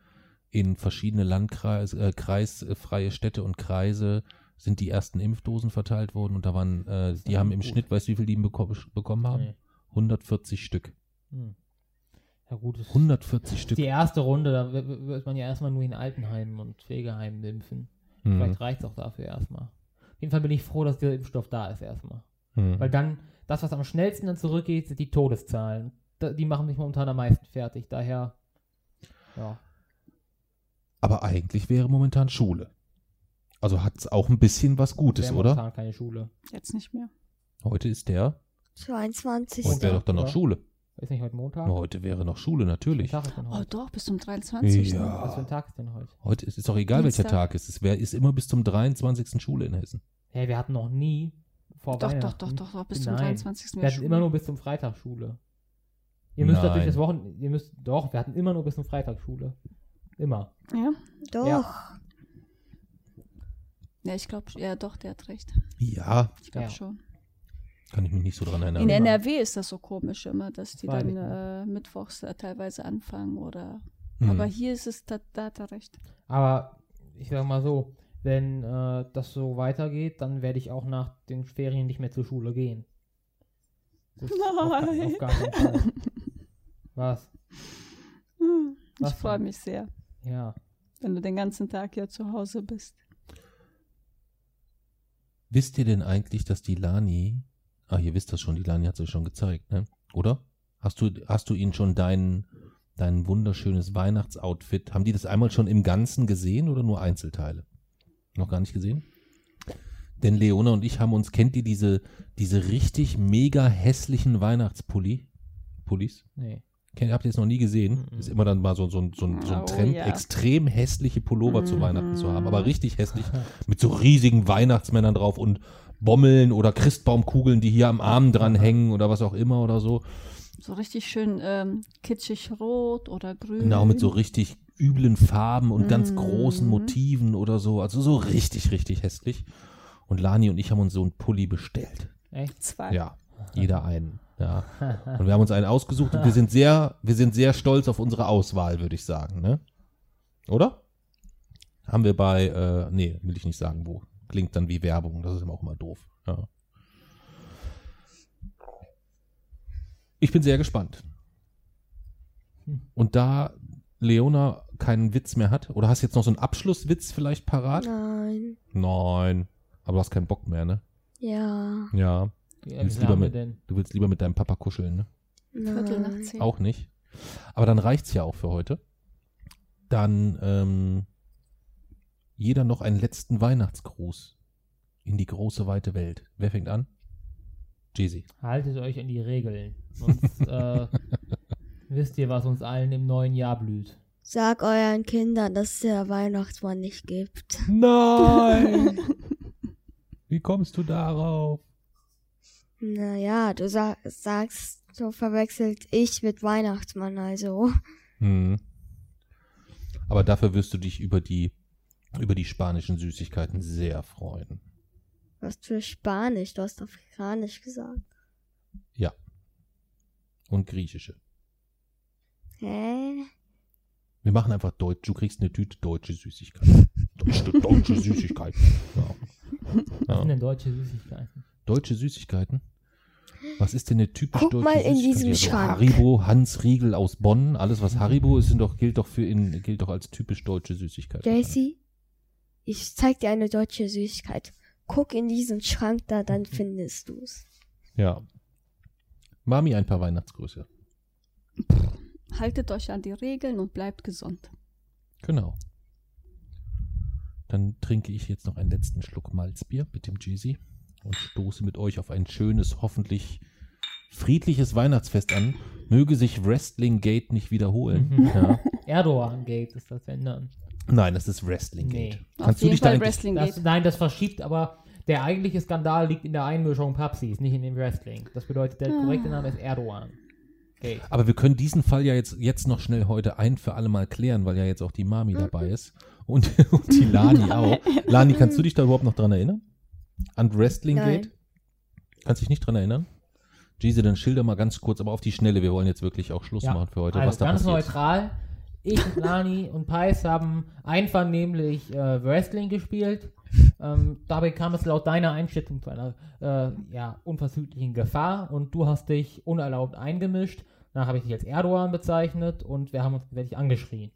in verschiedene kreisfreie Städte und Kreise sind die ersten Impfdosen verteilt worden und da waren, die haben im Schnitt, weißt du, wie viel die bekommen haben? Nee. 140 Stück. Hm. Ja gut, 140 Stück. Die erste Runde, da wird man ja erstmal nur in Altenheimen und Pflegeheimen impfen. Mhm. Vielleicht reicht es auch dafür erstmal. Auf jeden Fall bin ich froh, dass der Impfstoff da ist erstmal. Mhm. Weil dann, das, was am schnellsten dann zurückgeht, sind die Todeszahlen. Die machen mich momentan am meisten fertig. Daher, ja. Aber eigentlich wäre momentan Schule. Also hat es auch ein bisschen was Gutes, oder? Momentan keine Schule. Jetzt nicht mehr. Heute ist der 22. Heute wäre doch dann noch Schule. Ist nicht heute Montag? Heute wäre noch Schule, natürlich. Tag ist denn heute? Oh doch, bis zum 23. Ja. Was für ein Tag ist denn heute? Heute ist doch egal, Dienstag. Welcher Tag ist. Es ist immer bis zum 23. Schule in Hessen. Hey, wir hatten noch nie vor Weihnachten. Doch, bis zum 23. Wir hatten immer nur bis zum Freitag Schule. Ihr müsst natürlich das Wochenende, wir hatten immer nur bis zum Freitag Schule. Immer. Ja? Doch. Ja, ich glaube, der hat recht. Ja. Ich glaube schon. Kann ich mich nicht so dran erinnern. In NRW ist das so komisch immer, dass die dann mittwochs teilweise anfangen oder. Mhm. Aber hier ist es, da hat er recht. Aber ich sag mal so, wenn das so weitergeht, dann werde ich auch nach den Ferien nicht mehr zur Schule gehen. Das ist auf gar keinen Fall. Was? Hm. Was ich freue mich sehr, wenn du den ganzen Tag ja zu Hause bist. Wisst ihr denn eigentlich, dass die Lani, ihr wisst das schon, die Lani hat es euch schon gezeigt, ne? Oder? Hast du ihnen schon dein wunderschönes Weihnachtsoutfit, haben die das einmal schon im Ganzen gesehen oder nur Einzelteile? Noch gar nicht gesehen? Denn Leona und ich haben uns, kennt ihr diese richtig mega hässlichen Weihnachtspullis? Nee. Habt ihr es noch nie gesehen? Ist immer dann mal so ein Trend, extrem hässliche Pullover zu Weihnachten zu haben, aber richtig hässlich, mit so riesigen Weihnachtsmännern drauf und Bommeln oder Christbaumkugeln, die hier am Arm dran hängen oder was auch immer oder so. So richtig schön kitschig rot oder grün. Genau, mit so richtig üblen Farben und ganz großen Motiven oder so, also so richtig, richtig hässlich. Und Lani und ich haben uns so einen Pulli bestellt. Echt? 2? Ja, jeder einen. Ja, und wir haben uns einen ausgesucht und wir sind sehr stolz auf unsere Auswahl, würde ich sagen, ne? Oder? Haben wir bei, nee, will ich nicht sagen, wo. Klingt dann wie Werbung, das ist immer auch immer doof. Ja. Ich bin sehr gespannt. Und da Leona keinen Witz mehr hat, oder hast du jetzt noch so einen Abschlusswitz vielleicht parat? Nein. Nein. Aber du hast keinen Bock mehr, ne? Ja. Ja. Ja, du willst lieber mit deinem Papa kuscheln, ne? Nein. 21:15 Auch nicht. Aber dann reicht's ja auch für heute. Dann, jeder noch einen letzten Weihnachtsgruß in die große, weite Welt. Wer fängt an? Jay-Z. Haltet euch an die Regeln. Sonst wisst ihr, was uns allen im neuen Jahr blüht. Sag euren Kindern, dass es der Weihnachtsmann nicht gibt. Nein! Wie kommst du darauf? Naja, du sagst, so verwechselt ich mit Weihnachtsmann, also. Hm. Aber dafür wirst du dich über die spanischen Süßigkeiten sehr freuen. Was für Spanisch? Du hast Afrikanisch gesagt. Ja. Und Griechische. Hä? Wir machen einfach Deutsch. Du kriegst eine Tüte deutsche Süßigkeiten. Deutsche Süßigkeiten. Ja. Was sind denn deutsche Süßigkeiten? Deutsche Süßigkeiten? Was ist denn eine typisch Guck deutsche mal in Süßigkeit? Diesem so Schrank. Haribo, Hans Riegel aus Bonn. Alles, was Haribo ist, gilt doch als typisch deutsche Süßigkeit. Daisy, ich zeig dir eine deutsche Süßigkeit. Guck in diesen Schrank da, dann findest du es. Ja. Mami, ein paar Weihnachtsgrüße. Haltet euch an die Regeln und bleibt gesund. Genau. Dann trinke ich jetzt noch einen letzten Schluck Malzbier mit dem Jay-Z und stoße mit euch auf ein schönes, hoffentlich friedliches Weihnachtsfest an. Möge sich Wrestling Gate nicht wiederholen. Mhm. Ja. Erdogan Gate ist das, wenn dann. Nein, das ist Wrestling Gate. Nee. Kannst du dich da Gate. Nein, das verschiebt, aber der eigentliche Skandal liegt in der Einmischung Papsis, nicht in dem Wrestling. Das bedeutet, der korrekte Name ist Erdogan Gate. Aber wir können diesen Fall ja jetzt noch schnell heute ein für alle Mal klären, weil ja jetzt auch die Mami dabei ist. Und die Lani auch. Lani, kannst du dich da überhaupt noch dran erinnern? An Wrestling Gate? Kannst dich nicht dran erinnern? Jay-Z, dann schilder mal ganz kurz, aber auf die Schnelle. Wir wollen jetzt wirklich auch Schluss machen für heute. Also was da ganz passiert. Neutral. Ich, Lani und Pais haben einvernehmlich Wrestling gespielt. Dabei kam es laut deiner Einschätzung zu einer unversöhnlichen Gefahr und du hast dich unerlaubt eingemischt. Danach habe ich dich als Erdogan bezeichnet und wir haben uns gegenseitig angeschrien.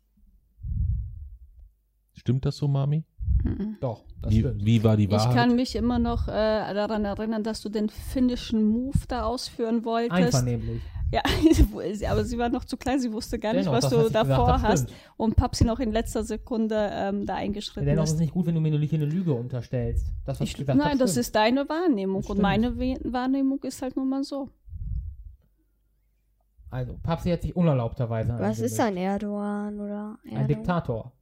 Stimmt das so, Mami? Mhm. Doch, das stimmt. Wie war die Wahrheit? Ich kann mich immer noch daran erinnern, dass du den finnischen Move da ausführen wolltest. Einvernehmlich. Ja, aber sie war noch zu klein, sie wusste gar nicht, was du davor hast. Und Papsi noch in letzter Sekunde da eingeschritten ist. Dennoch ist es nicht gut, wenn du mir eine Lüge unterstellst. Nein, das ist deine Wahrnehmung. Und meine Wahrnehmung ist halt nun mal so. Also, Papsi hat sich unerlaubterweise angemeldet. Was ist ein Erdogan oder Erdogan? Ein Diktator.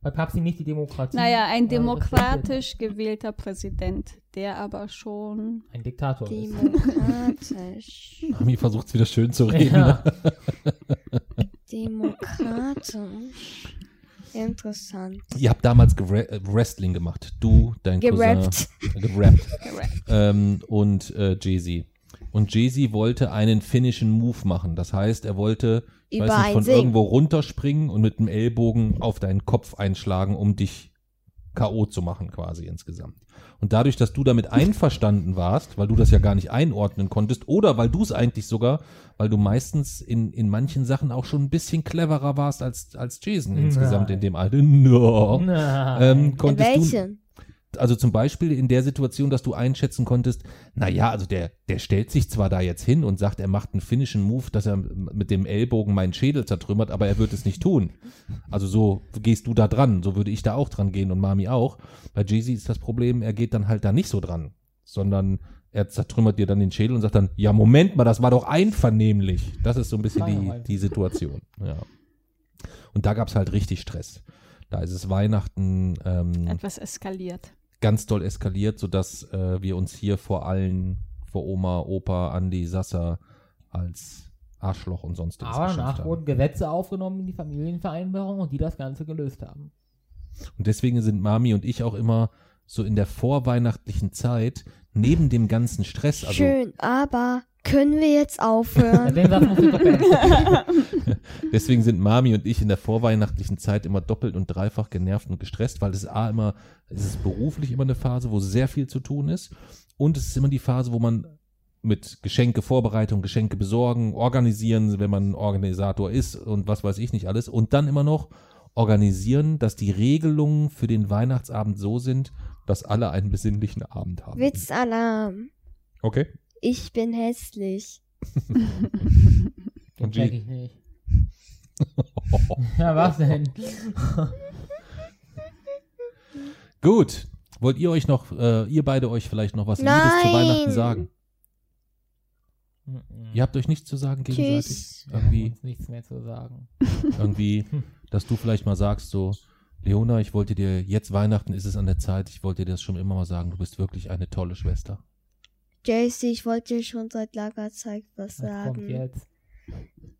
Weil Papsi nicht die Demokratie... Naja, ein demokratisch gewählter Präsident, der aber schon... Ein Diktator demokratisch. Ist. Mami versucht es wieder schön zu reden. Ja. Demokratisch. Interessant. Ihr habt damals Wrestling gemacht. Du, dein Cousin... Gerappt. Und Jay-Z. Und Jay-Z wollte einen finnischen Move machen. Das heißt, er wollte... irgendwo runterspringen und mit dem Ellbogen auf deinen Kopf einschlagen, um dich K.O. zu machen quasi insgesamt. Und dadurch, dass du damit einverstanden warst, weil du das ja gar nicht einordnen konntest oder weil du es eigentlich sogar, weil du meistens in manchen Sachen auch schon ein bisschen cleverer warst als Jason insgesamt in dem Alter. Also zum Beispiel in der Situation, dass du einschätzen konntest, naja, also der stellt sich zwar da jetzt hin und sagt, er macht einen finnischen Move, dass er mit dem Ellbogen meinen Schädel zertrümmert, aber er wird es nicht tun. Also so gehst du da dran, so würde ich da auch dran gehen und Mami auch. Bei Jay-Z ist das Problem, er geht dann halt da nicht so dran, sondern er zertrümmert dir dann den Schädel und sagt dann, ja Moment mal, das war doch einvernehmlich. Das ist so ein bisschen die Situation. Ja. Und da gab es halt richtig Stress. Da ist es Weihnachten etwas eskaliert. Ganz doll eskaliert, sodass wir uns hier vor Oma, Opa, Andi, Sassa als Arschloch und sonstiges geschimpft haben. Aber danach wurden Gesetze aufgenommen in die Familienvereinbarung und die das Ganze gelöst haben. Und deswegen sind Mami und ich auch immer so in der vorweihnachtlichen Zeit neben dem ganzen Stress. Schön, aber Können wir jetzt aufhören? Deswegen sind Mami und ich in der vorweihnachtlichen Zeit immer doppelt und dreifach genervt und gestresst, weil es ist beruflich immer eine Phase, wo sehr viel zu tun ist, und es ist immer die Phase, wo man mit Geschenkevorbereitung, Geschenke besorgen, organisieren, wenn man Organisator ist und was weiß ich nicht alles, und dann immer noch organisieren, dass die Regelungen für den Weihnachtsabend so sind, dass alle einen besinnlichen Abend haben. Witzalarm. Okay. Ich bin hässlich. Und check ich nicht. Ja, was denn? Gut. Wollt ihr euch noch, ihr beide euch vielleicht noch was Liebes zu Weihnachten sagen? Ihr habt euch nichts zu sagen gegenseitig? Tschüss. Irgendwie ja, nichts mehr zu sagen. Irgendwie, dass du vielleicht mal sagst so, Leona, ich wollte dir, jetzt Weihnachten ist es an der Zeit, ich wollte dir das schon immer mal sagen, du bist wirklich eine tolle Schwester. Jay-Z, ich wollte dir schon seit langer Zeit was sagen. Kommt jetzt.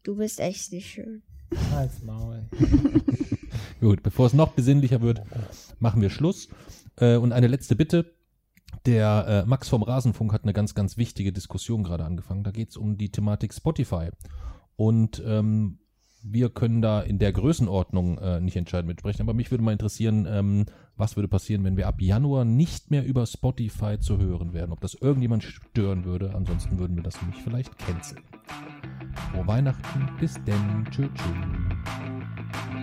Du bist echt nicht schön. Halt's Maul. Gut, bevor es noch besinnlicher wird, machen wir Schluss. Und eine letzte Bitte. Der Max vom Rasenfunk hat eine ganz, ganz wichtige Diskussion gerade angefangen. Da geht es um die Thematik Spotify. Und wir können da in der Größenordnung nicht entscheidend mitsprechen. Aber mich würde mal interessieren, was würde passieren, wenn wir ab Januar nicht mehr über Spotify zu hören wären. Ob das irgendjemand stören würde. Ansonsten würden wir das nämlich vielleicht canceln. Frohe Weihnachten. Bis denn. Tschö, tschö.